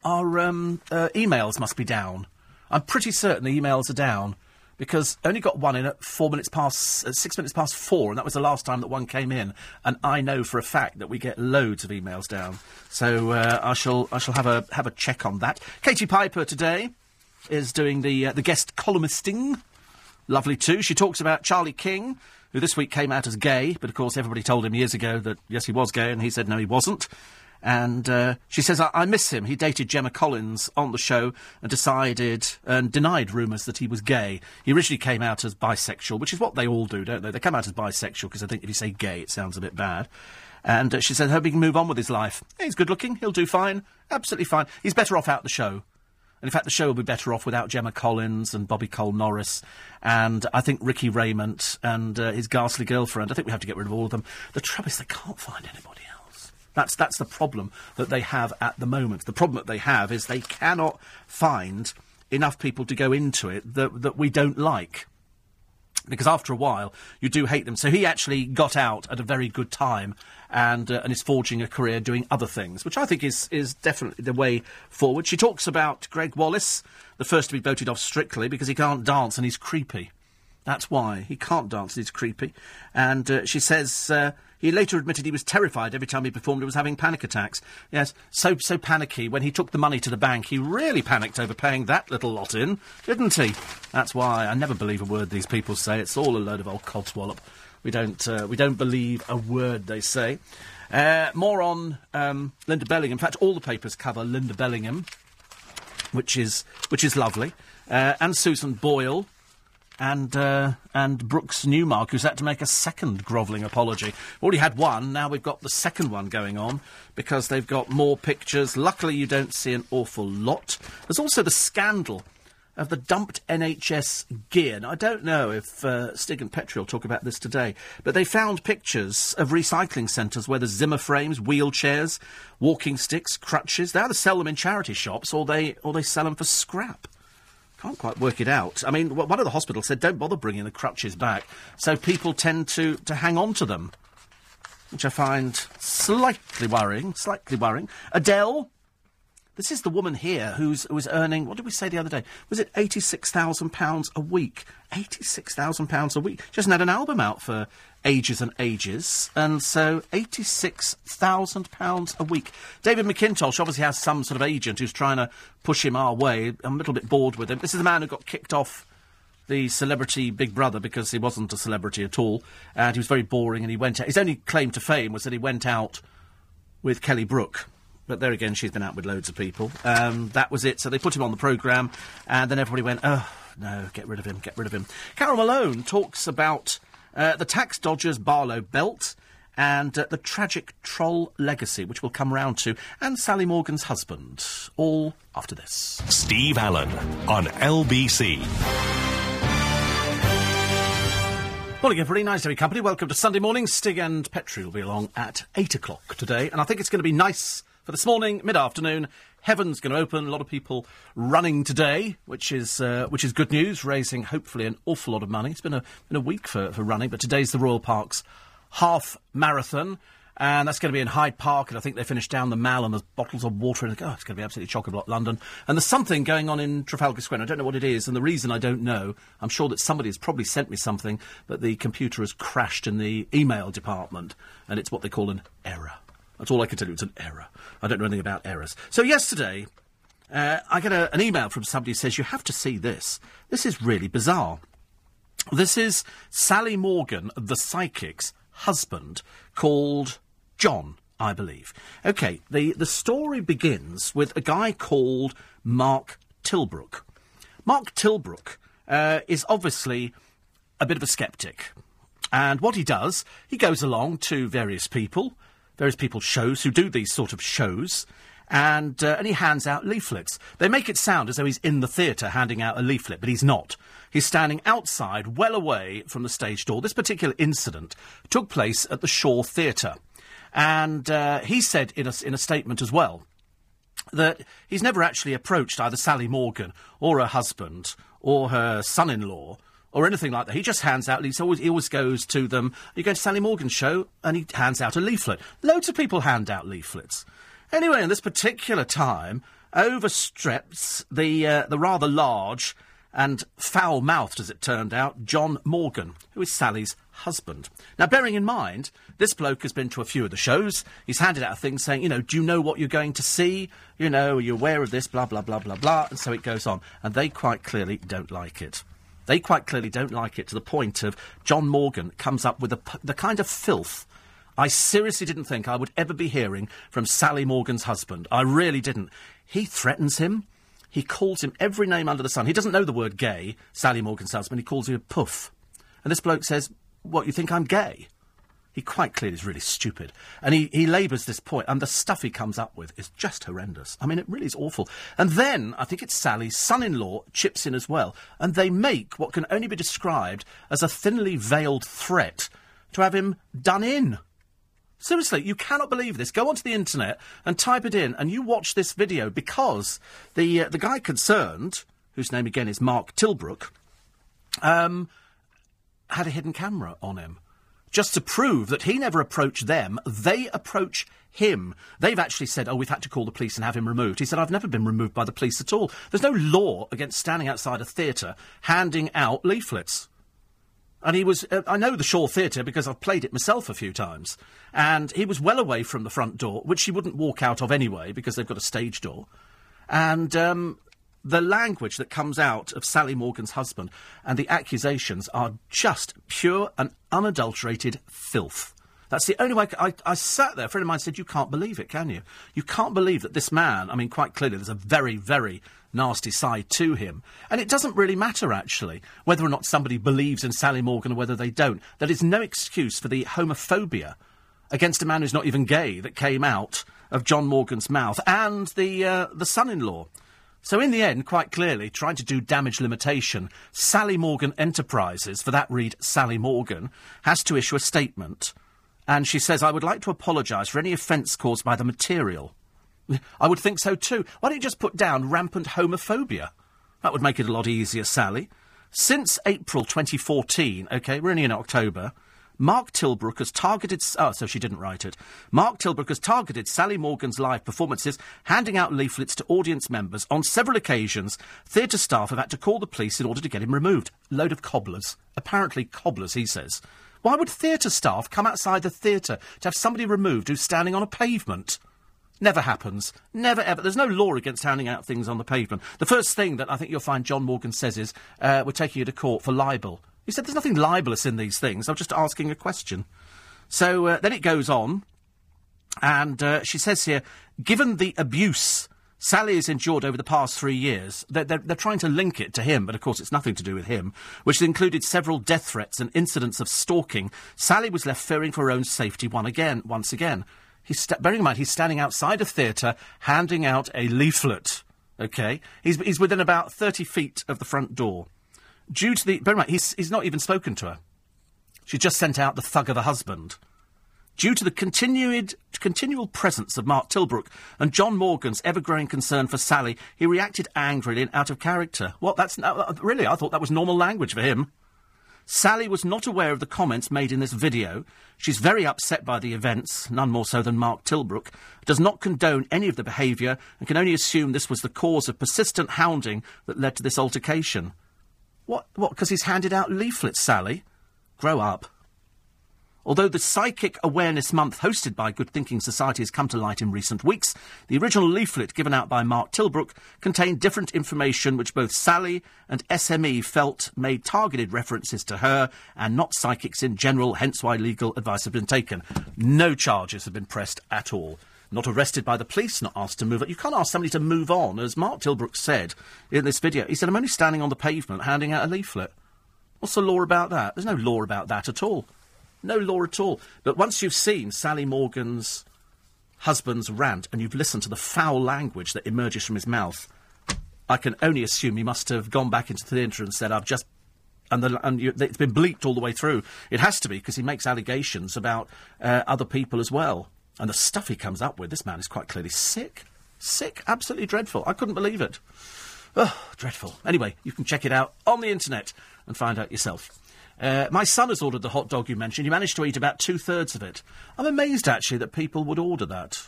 our um, uh, emails must be down. I'm pretty certain the emails are down. because I only got one in at four minutes past, uh, six minutes past four, and that was the last time that one came in. And I know for a fact that we get loads of emails down, so uh, I shall I shall have a have a check on that. Katie Piper today is doing the uh, the guest columnisting. Lovely too. She talks about Charlie King, who this week came out as gay, but of course everybody told him years ago that yes he was gay, and he said no he wasn't. And uh, she says, I-, I miss him. He dated Gemma Collins on the show and decided and denied rumours that he was gay. He originally came out as bisexual, which is what they all do, don't they? They come out as bisexual because I think if you say gay, it sounds a bit bad. And uh, she said, hope he can move on with his life. Yeah, he's good looking. He'll do fine. Absolutely fine. He's better off out the show. And in fact, the show will be better off without Gemma Collins and Bobby Cole Norris and I think Ricky Raymond and uh, his ghastly girlfriend. I think we have to get rid of all of them. The trouble is they can't find anybody else. That's that's the problem that they have at the moment. The problem that they have is they cannot find enough people to go into it that, that we don't like. Because after a while, you do hate them. So he actually got out at a very good time and uh, and is forging a career doing other things, which I think is, is definitely the way forward. She talks about Greg Wallace, the first to be voted off Strictly, because he can't dance and he's creepy. That's why. He can't dance and he's creepy. And uh, she says... Uh, He later admitted he was terrified every time he performed and was having panic attacks. Yes, so so panicky. When he took the money to the bank, he really panicked over paying that little lot in, didn't he? That's why I never believe a word these people say. It's all a load of old codswallop. We don't uh, we don't believe a word they say. Uh, more on um, Linda Bellingham. In fact, all the papers cover Linda Bellingham, which is which is lovely, uh, and Susan Boyle. And uh, and Brooks Newmark, who's had to make a second grovelling apology. We've already had one, now we've got the second one going on, because they've got more pictures. Luckily, you don't see an awful lot. There's also the scandal of the dumped N H S gear. Now, I don't know if uh, Stig and Petrie will talk about this today, but they found pictures of recycling centres where there's Zimmer frames, wheelchairs, walking sticks, crutches. They either sell them in charity shops or they or they sell them for scrap. Can't quite work it out. I mean, one of the hospitals said, don't bother bringing the crutches back, so people tend to, to hang on to them, which I find slightly worrying, slightly worrying. Adele, this is the woman here who's, who was earning, what did we say the other day? Was it eighty-six thousand pounds a week? eighty-six thousand pounds a week. She hasn't had an album out for ages and ages, and so eighty-six thousand pounds a week. David McIntosh obviously has some sort of agent who's trying to push him our way. I'm a little bit bored with him. This is the man who got kicked off the Celebrity Big Brother because he wasn't a celebrity at all, and he was very boring, and he went out. His only claim to fame was that he went out with Kelly Brook. But there again, she's been out with loads of people. Um, that was it. So they put him on the programme, and then everybody went, oh, no, get rid of him, get rid of him. Carol Malone talks about... Uh, the tax dodgers Barlow belt and uh, the tragic troll legacy, which we'll come round to, and Sally Morgan's husband, all after this. Steve Allen on L B C. Morning, everybody. Nice to be company. Welcome to Sunday morning. Stig and Petrie will be along at eight o'clock today, and I think it's going to be nice for this morning, mid-afternoon. Heaven's going to open. A lot of people running today, which is uh, which is good news, raising hopefully an awful lot of money. It's been a been a week for, for running, but today's the Royal Park's half marathon, and that's going to be in Hyde Park. And I think they finished down the Mall, and there's bottles of water. And oh, it's going to be absolutely chock-a-block London. And there's something going on in Trafalgar Square. And I don't know what it is, and the reason I don't know, I'm sure that somebody has probably sent me something, but the computer has crashed in the email department, and it's what they call an error. That's all I can tell you. It's an error. I don't know anything about errors. So yesterday, uh, I get a, an email from somebody who says, you have to see this. This is really bizarre. This is Sally Morgan, the psychic's husband, called John, I believe. OK, the, the story begins with a guy called Mark Tilbrook. Mark Tilbrook uh, is obviously a bit of a sceptic. And what he does, he goes along to various people... Various people shows who do these sort of shows, and uh, and he hands out leaflets. They make it sound as though he's in the theatre handing out a leaflet, but he's not. He's standing outside, well away from the stage door. This particular incident took place at the Shaw Theatre, and uh, he said in a in a statement as well that he's never actually approached either Sally Morgan or her husband or her son-in-law. Or anything like that. He just hands out leaflets. Always, he always goes to them. You go to Sally Morgan's show, and he hands out a leaflet. Loads of people hand out leaflets. Anyway, in this particular time, overstreps the uh, the rather large and foul-mouthed, as it turned out, John Morgan, who is Sally's husband. Now, bearing in mind, this bloke has been to a few of the shows. He's handed out a thing saying, you know, do you know what you're going to see? You know, are you aware of this? Blah, blah, blah, blah, blah. And so it goes on. And they quite clearly don't like it. They quite clearly don't like it, to the point of John Morgan comes up with the, p- the kind of filth I seriously didn't think I would ever be hearing from Sally Morgan's husband. I really didn't. He threatens him. He calls him every name under the sun. He doesn't know the word gay, Sally Morgan's husband. He calls him a puff. And this bloke says, what, you think I'm gay? He quite clearly is really stupid. And he, he labours this point, and the stuff he comes up with is just horrendous. I mean, it really is awful. And then, I think it's Sally's son-in-law chips in as well, and they make what can only be described as a thinly veiled threat to have him done in. Seriously, you cannot believe this. Go onto the internet and type it in, and you watch this video, because the, uh, the guy concerned, whose name again is Mark Tilbrook, um, had a hidden camera on him. Just to prove that he never approached them, they approach him. They've actually said, oh, we've had to call the police and have him removed. He said, I've never been removed by the police at all. There's no law against standing outside a theatre handing out leaflets. And he was, uh, I know the Shaw Theatre because I've played it myself a few times. And he was well away from the front door, which he wouldn't walk out of anyway because they've got a stage door. And um, the language that comes out of Sally Morgan's husband and the accusations are just pure and unadulterated filth. That's the only way. I, I, I sat there, a friend of mine said, you can't believe it, can you? You can't believe that this man, I mean, quite clearly, there's a very, very nasty side to him. And it doesn't really matter, actually, whether or not somebody believes in Sally Morgan or whether they don't. There is no excuse for the homophobia against a man who's not even gay that came out of John Morgan's mouth and the uh, the son-in-law. So in the end, quite clearly, trying to do damage limitation, Sally Morgan Enterprises, for that read Sally Morgan, has to issue a statement. And she says, I would like to apologise for any offence caused by the material. I would think so too. Why don't you just put down rampant homophobia? That would make it a lot easier, Sally. Since April twenty fourteen, OK, we're only in October, Mark Tilbrook has targeted... Oh, so she didn't write it. Mark Tilbrook has targeted Sally Morgan's live performances, handing out leaflets to audience members. On several occasions, theatre staff have had to call the police in order to get him removed. Load of cobblers. Apparently cobblers, he says. Why would theatre staff come outside the theatre to have somebody removed who's standing on a pavement? Never happens. Never, ever. There's no law against handing out things on the pavement. The first thing that I think you'll find John Morgan says is, uh, we're taking you to court for libel. He said, there's nothing libelous in these things. I'm just asking a question. So uh, then it goes on, and uh, she says here, given the abuse Sally has endured over the past three years, they're, they're, they're trying to link it to him, but of course it's nothing to do with him, which included several death threats and incidents of stalking, Sally was left fearing for her own safety one again, once again. He's sta- bearing in mind, he's standing outside a theatre, handing out a leaflet, OK? He's, he's within about thirty feet of the front door. Due to the... Bear in mind, he's, he's not even spoken to her. She just sent out the thug of a husband. Due to the continued, continual presence of Mark Tilbrook and John Morgan's ever-growing concern for Sally, he reacted angrily and out of character. What, that's... Uh, really, I thought that was normal language for him. Sally was not aware of the comments made in this video. She's very upset by the events, none more so than Mark Tilbrook, does not condone any of the behaviour and can only assume this was the cause of persistent hounding that led to this altercation. What, what, because he's handed out leaflets, Sally? Grow up. Although the Psychic Awareness Month hosted by Good Thinking Society has come to light in recent weeks, the original leaflet given out by Mark Tilbrook contained different information which both Sally and S M E felt made targeted references to her and not psychics in general, hence why legal advice had been taken. No charges have been pressed at all. Not arrested by the police, not asked to move on. You can't ask somebody to move on, as Mark Tilbrook said in this video. He said, I'm only standing on the pavement handing out a leaflet. What's the law about that? There's no law about that at all. No law at all. But once you've seen Sally Morgan's husband's rant and you've listened to the foul language that emerges from his mouth, I can only assume he must have gone back into the theatre and said, I've just... And, the, and you, it's been bleeped all the way through. It has to be, because he makes allegations about uh, other people as well. And the stuff he comes up with, this man is quite clearly sick. Sick. Absolutely dreadful. I couldn't believe it. Oh, dreadful. Anyway, you can check it out on the internet and find out yourself. Uh, my son has ordered the hot dog you mentioned. He managed to eat about two-thirds of it. I'm amazed, actually, that people would order that.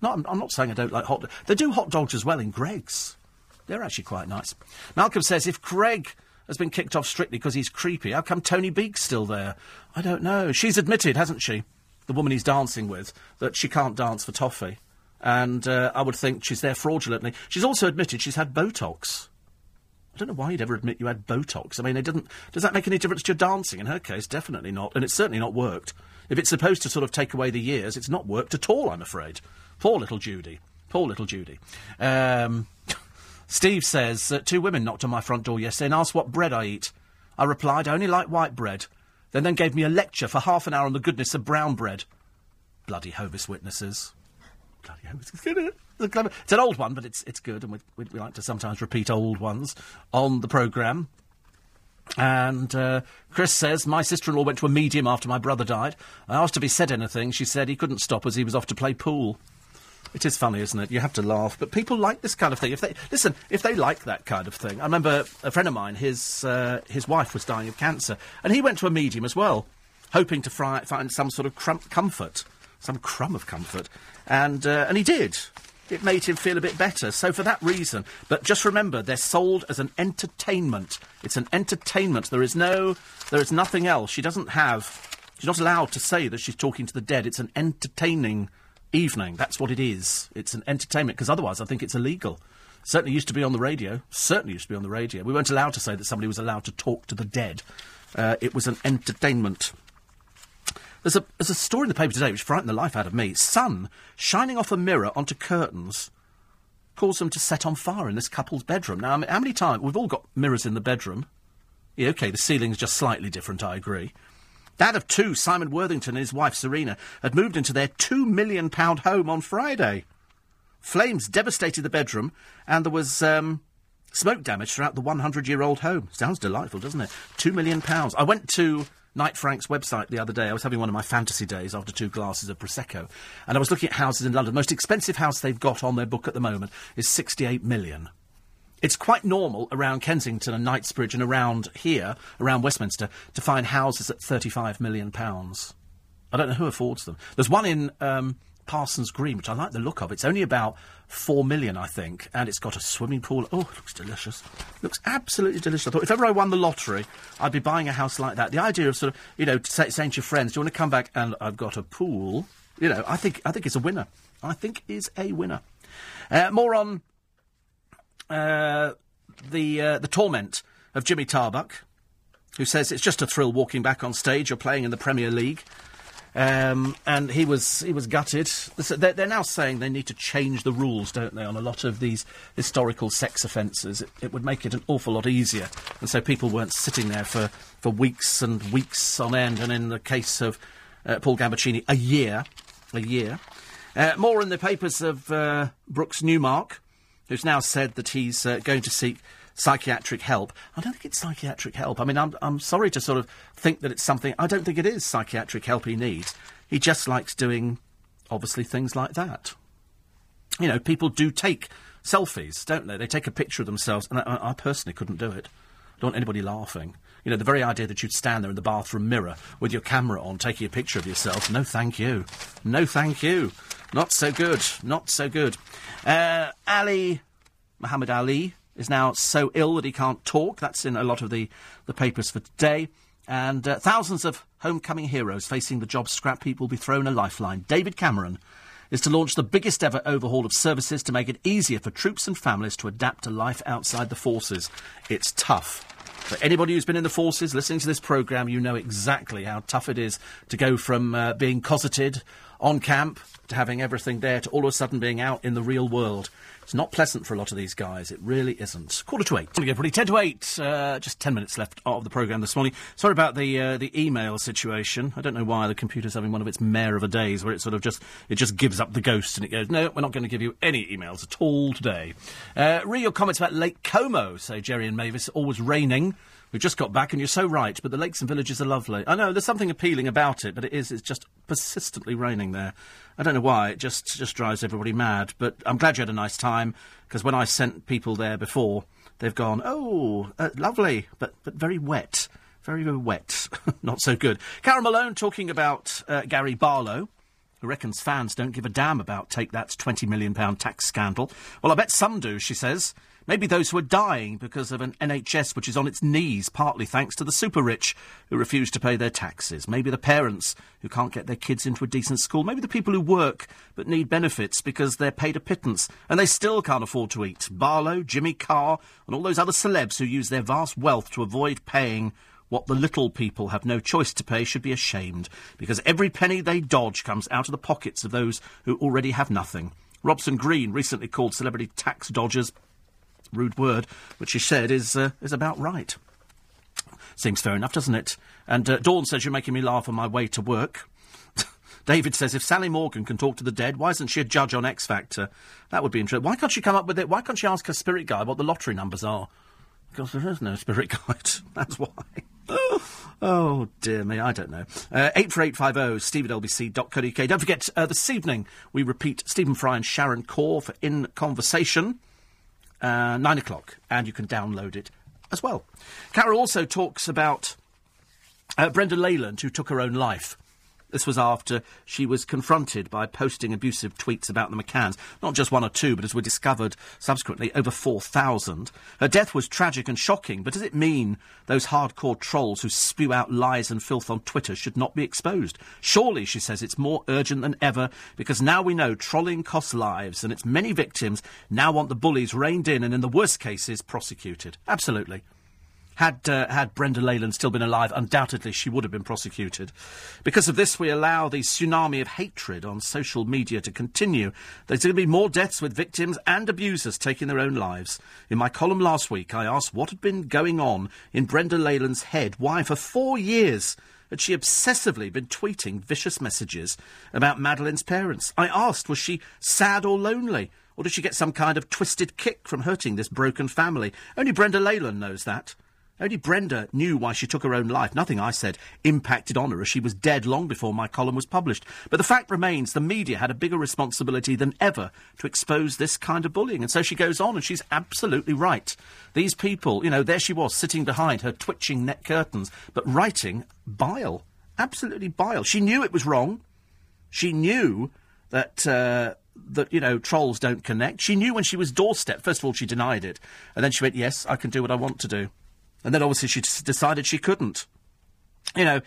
Not, I'm, I'm not saying I don't like hot dogs. They do hot dogs as well in Greg's. They're actually quite nice. Malcolm says, if Craig has been kicked off Strictly because he's creepy, how come Tony Beak's still there? I don't know. She's admitted, hasn't she, the woman he's dancing with, that she can't dance for toffee. And uh, I would think she's there fraudulently. She's also admitted she's had Botox. I don't know why you'd ever admit you had Botox. I mean, it doesn't... Does that make any difference to your dancing? In her case, definitely not. And it's certainly not worked. If it's supposed to sort of take away the years, it's not worked at all, I'm afraid. Poor little Judy. Poor little Judy. Um, Steve says, uh, two women knocked on my front door yesterday and asked what bread I eat. I replied, I only like white bread. They then gave me a lecture for half an hour on the goodness of brown bread. Bloody Hovis witnesses. Bloody Hovis. It's an old one, but it's it's good, and we, we, we like to sometimes repeat old ones on the programme. And uh, Chris says, my sister-in-law went to a medium after my brother died. I asked if he said anything. She said he couldn't stop as he was off to play pool. It is funny, isn't it? You have to laugh. But people like this kind of thing. If they Listen, if they like that kind of thing... I remember a friend of mine, his uh, his wife was dying of cancer, and he went to a medium as well, hoping to fry, find some sort of crumb, comfort, some crumb of comfort. And uh, and he did. It made him feel a bit better. So for that reason... But just remember, they're sold as an entertainment. It's an entertainment. There is no... There is nothing else. She doesn't have... She's not allowed to say that she's talking to the dead. It's an entertaining... evening. That's what it is. It's an entertainment, because otherwise I think it's illegal. Certainly used to be on the radio. Certainly used to be on the radio. We weren't allowed to say that somebody was allowed to talk to the dead. Uh, it was an entertainment. There's a, there's a story in the paper today which frightened the life out of me. Sun shining off a mirror onto curtains caused them to set on fire in this couple's bedroom. Now, I mean, how many times... We've all got mirrors in the bedroom. Yeah, OK, the ceiling's just slightly different, I agree. Dad of two, Simon Worthington and his wife, Serena, had moved into their two million pound home on Friday. Flames devastated the bedroom and there was um, smoke damage throughout the hundred-year-old home. Sounds delightful, doesn't it? two million pounds. I went to Knight Frank's website the other day. I was having one of my fantasy days after two glasses of Prosecco. And I was looking at houses in London. The most expensive house they've got on their book at the moment is sixty-eight million pounds. It's quite normal around Kensington and Knightsbridge and around here, around Westminster, to find houses at thirty-five million pounds. I don't know who affords them. There's one in um, Parsons Green, which I like the look of. It's only about four million pounds, I think, and it's got a swimming pool. Oh, it looks delicious. It looks absolutely delicious. I thought if ever I won the lottery, I'd be buying a house like that. The idea of sort of, you know, say, saying to your friends, do you want to come back and I've got a pool? You know, I think, I think it's a winner. I think it's a winner. Uh, more on... Uh, the uh, the torment of Jimmy Tarbuck, who says it's just a thrill walking back on stage or playing in the Premier League, um, and he was he was gutted. They're, they're now saying they need to change the rules, don't they, on a lot of these historical sex offences. It, it would make it an awful lot easier, and so people weren't sitting there for, for weeks and weeks on end. And in the case of uh, Paul Gambaccini, a year, a year. Uh, more in the papers of uh, Brooks Newmark, who's now said that he's uh, going to seek psychiatric help. I don't think it's psychiatric help. I mean, I'm, I'm sorry to sort of think that it's something... I don't think it is psychiatric help he needs. He just likes doing, obviously, things like that. You know, people do take selfies, don't they? They take a picture of themselves, and I, I personally couldn't do it. I don't want anybody laughing. You know, the very idea that you'd stand there in the bathroom mirror with your camera on, taking a picture of yourself, no thank you. No thank you. Not so good. Not so good. Uh, Ali, Muhammad Ali, is now so ill that he can't talk. That's in a lot of the, the papers for today. And uh, thousands of homecoming heroes facing the job scrap heap will be thrown a lifeline. David Cameron is to launch the biggest ever overhaul of services to make it easier for troops and families to adapt to life outside the forces. It's tough. For anybody who's been in the forces, listening to this programme, you know exactly how tough it is to go from uh, being cosseted on camp to having everything there to all of a sudden being out in the real world. It's not pleasant for a lot of these guys. It really isn't. Quarter to eight. Everybody, ten to eight. Uh, just ten minutes left of the programme this morning. Sorry about the uh, the email situation. I don't know why the computer's having one of its mare of a days where it sort of just it just gives up the ghost and it goes, no, we're not going to give you any emails at all today. Uh, read your comments about Lake Como, say Jerry and Mavis. Always raining. We've just got back, and you're so right, but the lakes and villages are lovely. I know, there's something appealing about it, but it is, it's just persistently raining there. I don't know why, it just just drives everybody mad, but I'm glad you had a nice time, because when I sent people there before, they've gone, oh, uh, lovely, but, but very wet, very, very wet. Not so good. Carol Malone talking about uh, Gary Barlow, who reckons fans don't give a damn about Take That's twenty million pound tax scandal. Well, I bet some do, she says. Maybe those who are dying because of an N H S which is on its knees, partly thanks to the super-rich who refuse to pay their taxes. Maybe the parents who can't get their kids into a decent school. Maybe the people who work but need benefits because they're paid a pittance and they still can't afford to eat. Barlow, Jimmy Carr and all those other celebs who use their vast wealth to avoid paying what the little people have no choice to pay should be ashamed, because every penny they dodge comes out of the pockets of those who already have nothing. Robson Green recently called celebrity tax dodgers, rude word, which he said is uh, is about right. Seems fair enough, doesn't it? And uh, Dawn says, you're making me laugh on my way to work. David says, if Sally Morgan can talk to the dead, why isn't she a judge on X Factor? That would be interesting. Why can't she come up with it? Why can't she ask her spirit guide what the lottery numbers are? Because there is no spirit guide. That's why. Oh, dear me, I don't know. Uh, eight four eight five oh, steve at l b c dot co dot u k. Don't forget, uh, this evening we repeat Stephen Fry and Sharon Corr for In Conversation, uh, nine o'clock, and you can download it as well. Carol also talks about uh, Brenda Leyland, who took her own life. This was after she was confronted by posting abusive tweets about the McCanns. Not just one or two, but as we discovered subsequently, over four thousand. Her death was tragic and shocking, but does it mean those hardcore trolls who spew out lies and filth on Twitter should not be exposed? Surely, she says, it's more urgent than ever, because now we know trolling costs lives, and its many victims now want the bullies reined in and, in the worst cases, prosecuted. Absolutely. Had uh, had Brenda Leyland still been alive, undoubtedly she would have been prosecuted. Because of this, we allow the tsunami of hatred on social media to continue. There's going to be more deaths with victims and abusers taking their own lives. In my column last week, I asked what had been going on in Brenda Leyland's head. Why, for four years, had she obsessively been tweeting vicious messages about Madeleine's parents? I asked, was she sad or lonely? Or did she get some kind of twisted kick from hurting this broken family? Only Brenda Leyland knows that. Only Brenda knew why she took her own life. Nothing I said impacted on her, as she was dead long before my column was published. But the fact remains, the media had a bigger responsibility than ever to expose this kind of bullying. And so she goes on, and she's absolutely right. These people, you know, there she was, sitting behind her twitching net curtains, but writing bile. Absolutely bile. She knew it was wrong. She knew that... Uh, that, you know, trolls don't connect. She knew when she was doorstep. First of all, she denied it. And then she went, yes, I can do what I want to do. And then, obviously, she decided she couldn't. You know,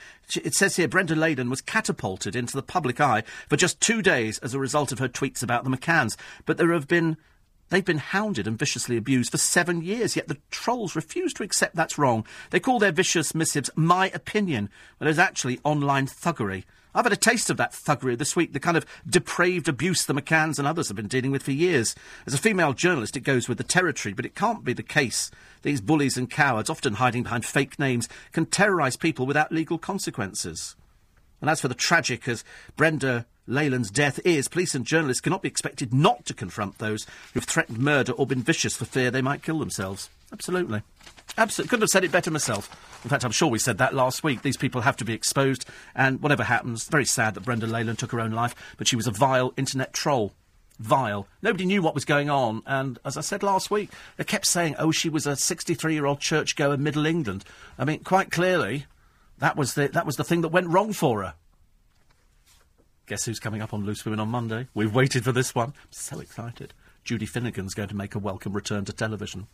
it says here, Brenda Leyland was catapulted into the public eye for just two days as a result of her tweets about the McCanns. But there have been... They've been hounded and viciously abused for seven years, yet the trolls refuse to accept that's wrong. They call their vicious missives my opinion, when it's actually online thuggery. I've had a taste of that thuggery this week, the kind of depraved abuse the McCanns and others have been dealing with for years. As a female journalist, it goes with the territory, but it can't be the case. These bullies and cowards, often hiding behind fake names, can terrorise people without legal consequences. And as for the tragic as Brenda Leyland's death is, police and journalists cannot be expected not to confront those who've threatened murder or been vicious for fear they might kill themselves. Absolutely. Absolutely. Couldn't have said it better myself. In fact, I'm sure we said that last week. These people have to be exposed, and whatever happens, very sad that Brenda Leyland took her own life, but she was a vile internet troll. Vile. Nobody knew what was going on, and as I said last week, they kept saying, oh, she was a sixty-three-year-old churchgoer in Middle England. I mean, quite clearly... That was the that was the thing that went wrong for her. Guess who's coming up on Loose Women on Monday? We've waited for this one. I'm so excited. Judy Finnegan's going to make a welcome return to television.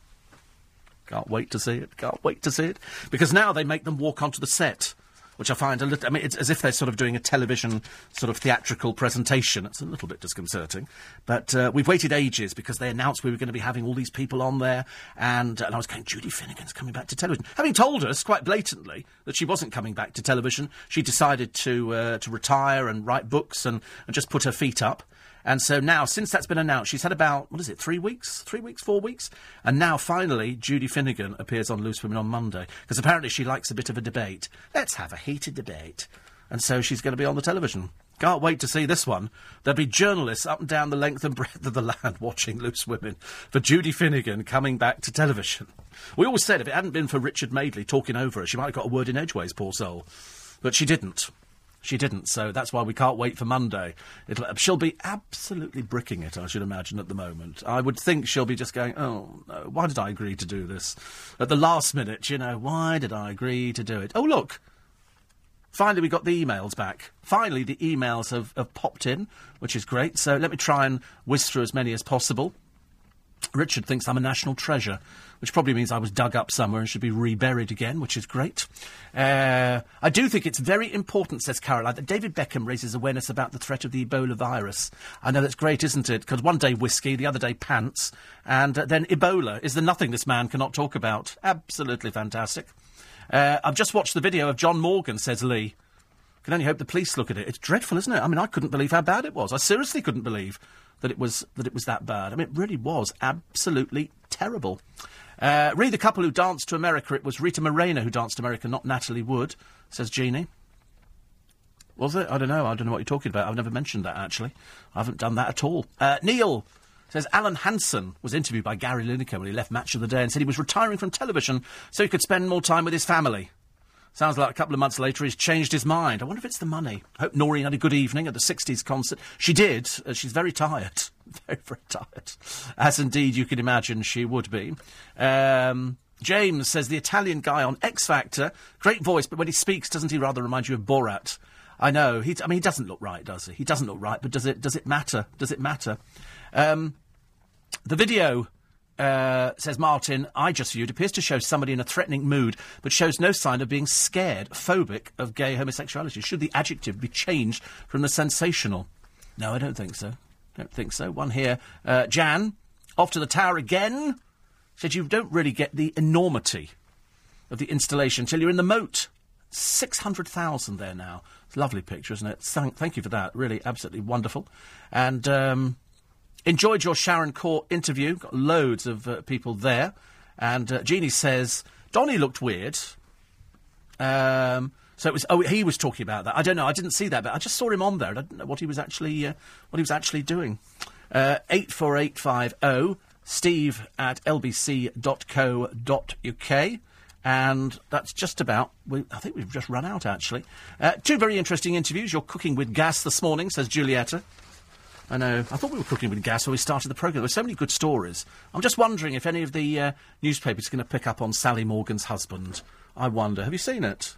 Can't wait to see it. Can't wait to see it. Because now they make them walk onto the set, which I find a little... I mean, it's as if they're sort of doing a television sort of theatrical presentation. It's a little bit disconcerting. But uh, we've waited ages because they announced we were going to be having all these people on there. And, and I was going, Judy Finnegan's coming back to television. Having told us quite blatantly that she wasn't coming back to television, she decided to uh, to retire and write books and, and just put her feet up. And so now, since that's been announced, she's had about, what is it, three weeks? Three weeks, four weeks? And now, finally, Judy Finnegan appears on Loose Women on Monday, because apparently she likes a bit of a debate. Let's have a heated debate. And so she's going to be on the television. Can't wait to see this one. There'll be journalists up and down the length and breadth of the land watching Loose Women for Judy Finnegan coming back to television. We always said if it hadn't been for Richard Madeley talking over her, she might have got a word in edgeways, poor soul. But she didn't. She didn't, so that's why we can't wait for Monday. It'll, she'll be absolutely bricking it, I should imagine, at the moment. I would think she'll be just going, oh, no, why did I agree to do this? At the last minute, you know, why did I agree to do it? Oh, look, finally we got the emails back. Finally the emails have, have popped in, which is great, so let me try and whiz through as many as possible. Richard thinks I'm a national treasure, which probably means I was dug up somewhere and should be reburied again, which is great. Uh, I do think it's very important, says Caroline, that David Beckham raises awareness about the threat of the Ebola virus. I know that's great, isn't it? Because one day whiskey, the other day pants, and uh, then Ebola. Is there nothing this man cannot talk about? Absolutely fantastic. Uh, I've just watched the video of John Morgan, says Lee. Can only hope the police look at it. It's dreadful, isn't it? I mean, I couldn't believe how bad it was. I seriously couldn't believe that it was that it was that bad. I mean, it really was absolutely terrible. Uh, read the couple who danced to America. It was Rita Moreno who danced to America, not Natalie Wood, says Jeannie. Was it? I don't know. I don't know what you're talking about. I've never mentioned that, actually. I haven't done that at all. Uh, Neil says, Alan Hansen was interviewed by Gary Lineker when he left Match of the Day and said he was retiring from television so he could spend more time with his family. Sounds like a couple of months later he's changed his mind. I wonder if it's the money. I hope Noreen had a good evening at the sixties concert. She did. Uh, she's very tired. Very, very tired. As indeed you can imagine she would be. Um, James says, the Italian guy on X Factor, great voice, but when he speaks, doesn't he rather remind you of Borat? I know. He, I mean, he doesn't look right, does he? He doesn't look right, but does it, does it matter? Does it matter? Um, the video... Uh, says Martin, I just viewed, appears to show somebody in a threatening mood, but shows no sign of being scared, phobic of gay homosexuality. Should the adjective be changed from the sensational? No, I don't think so. Don't think so. One here, uh, Jan, off to the tower again, said you don't really get the enormity of the installation till you're in the moat. six hundred thousand there now. It's a lovely picture, isn't it? Thank, thank you for that. Really, absolutely wonderful. And, um... enjoyed your Sharon Corr interview. Got loads of uh, people there. And uh, Jeannie says, Donny looked weird. Um, so it was... Oh, he was talking about that. I don't know. I didn't see that, but I just saw him on there. And I didn't know what he was actually, uh, what he was actually doing. Uh, eight four eight five oh, steve at l b c dot co dot u k. And that's just about... We, I think we've just run out, actually. Uh, two very interesting interviews. You're cooking with gas this morning, says Julietta. I know. I thought we were cooking with gas when we started the programme. There were so many good stories. I'm just wondering if any of the uh, newspapers are going to pick up on Sally Morgan's husband. I wonder. Have you seen it?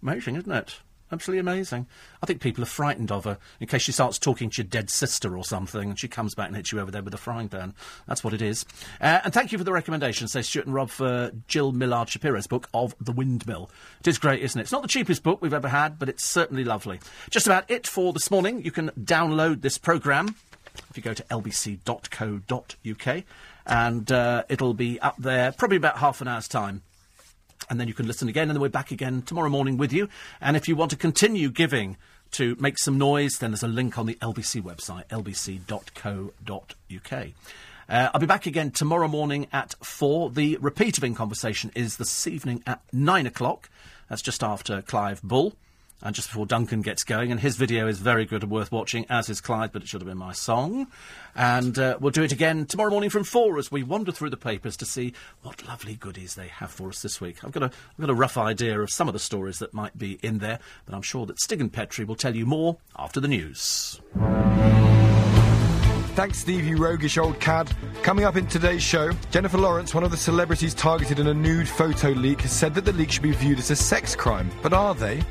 Amazing, isn't it? Absolutely amazing. I think people are frightened of her in case she starts talking to your dead sister or something and she comes back and hits you over there with a frying pan. That's what it is. Uh, and thank you for the recommendation, says Stuart and Rob, for Jill Millard-Shapiro's book of The Windmill. It is great, isn't it? It's not the cheapest book we've ever had, but it's certainly lovely. Just about it for this morning. You can download this programme if you go to l b c dot co dot u k and uh, it'll be up there probably about half an hour's time. And then you can listen again, and then we're back again tomorrow morning with you. And if you want to continue giving to Make Some Noise, then there's a link on the L B C website, l b c dot co dot u k. Uh, I'll be back again tomorrow morning at four. The repeat of In Conversation is this evening at nine o'clock. That's just after Clive Bull and just before Duncan gets going. And his video is very good and worth watching, as is Clive, but it should have been my song. And uh, we'll do it again tomorrow morning from four as we wander through the papers to see what lovely goodies they have for us this week. I've got a, I've got a rough idea of some of the stories that might be in there, but I'm sure that Stig and Petrie will tell you more after the news. Thanks, Steve, you roguish old cad. Coming up in today's show, Jennifer Lawrence, one of the celebrities targeted in a nude photo leak, has said that the leak should be viewed as a sex crime. But are they?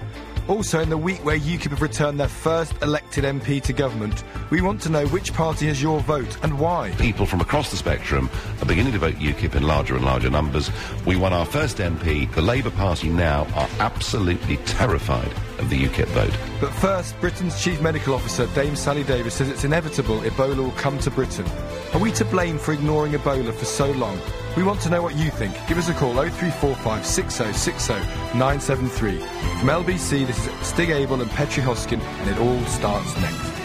Also, in the week where UKIP have returned their first elected M P to government, we want to know which party has your vote and why. People from across the spectrum are beginning to vote UKIP in larger and larger numbers. We won our first M P. The Labour Party now are absolutely terrified of the UKIP vote. But first, Britain's Chief Medical Officer, Dame Sally Davis, says it's inevitable Ebola will come to Britain. Are we to blame for ignoring Ebola for so long? We want to know what you think. Give us a call, oh three four five, six oh six oh, nine seven three. From L B C, this is Stig Abel and Petrie Hoskin, and it all starts next.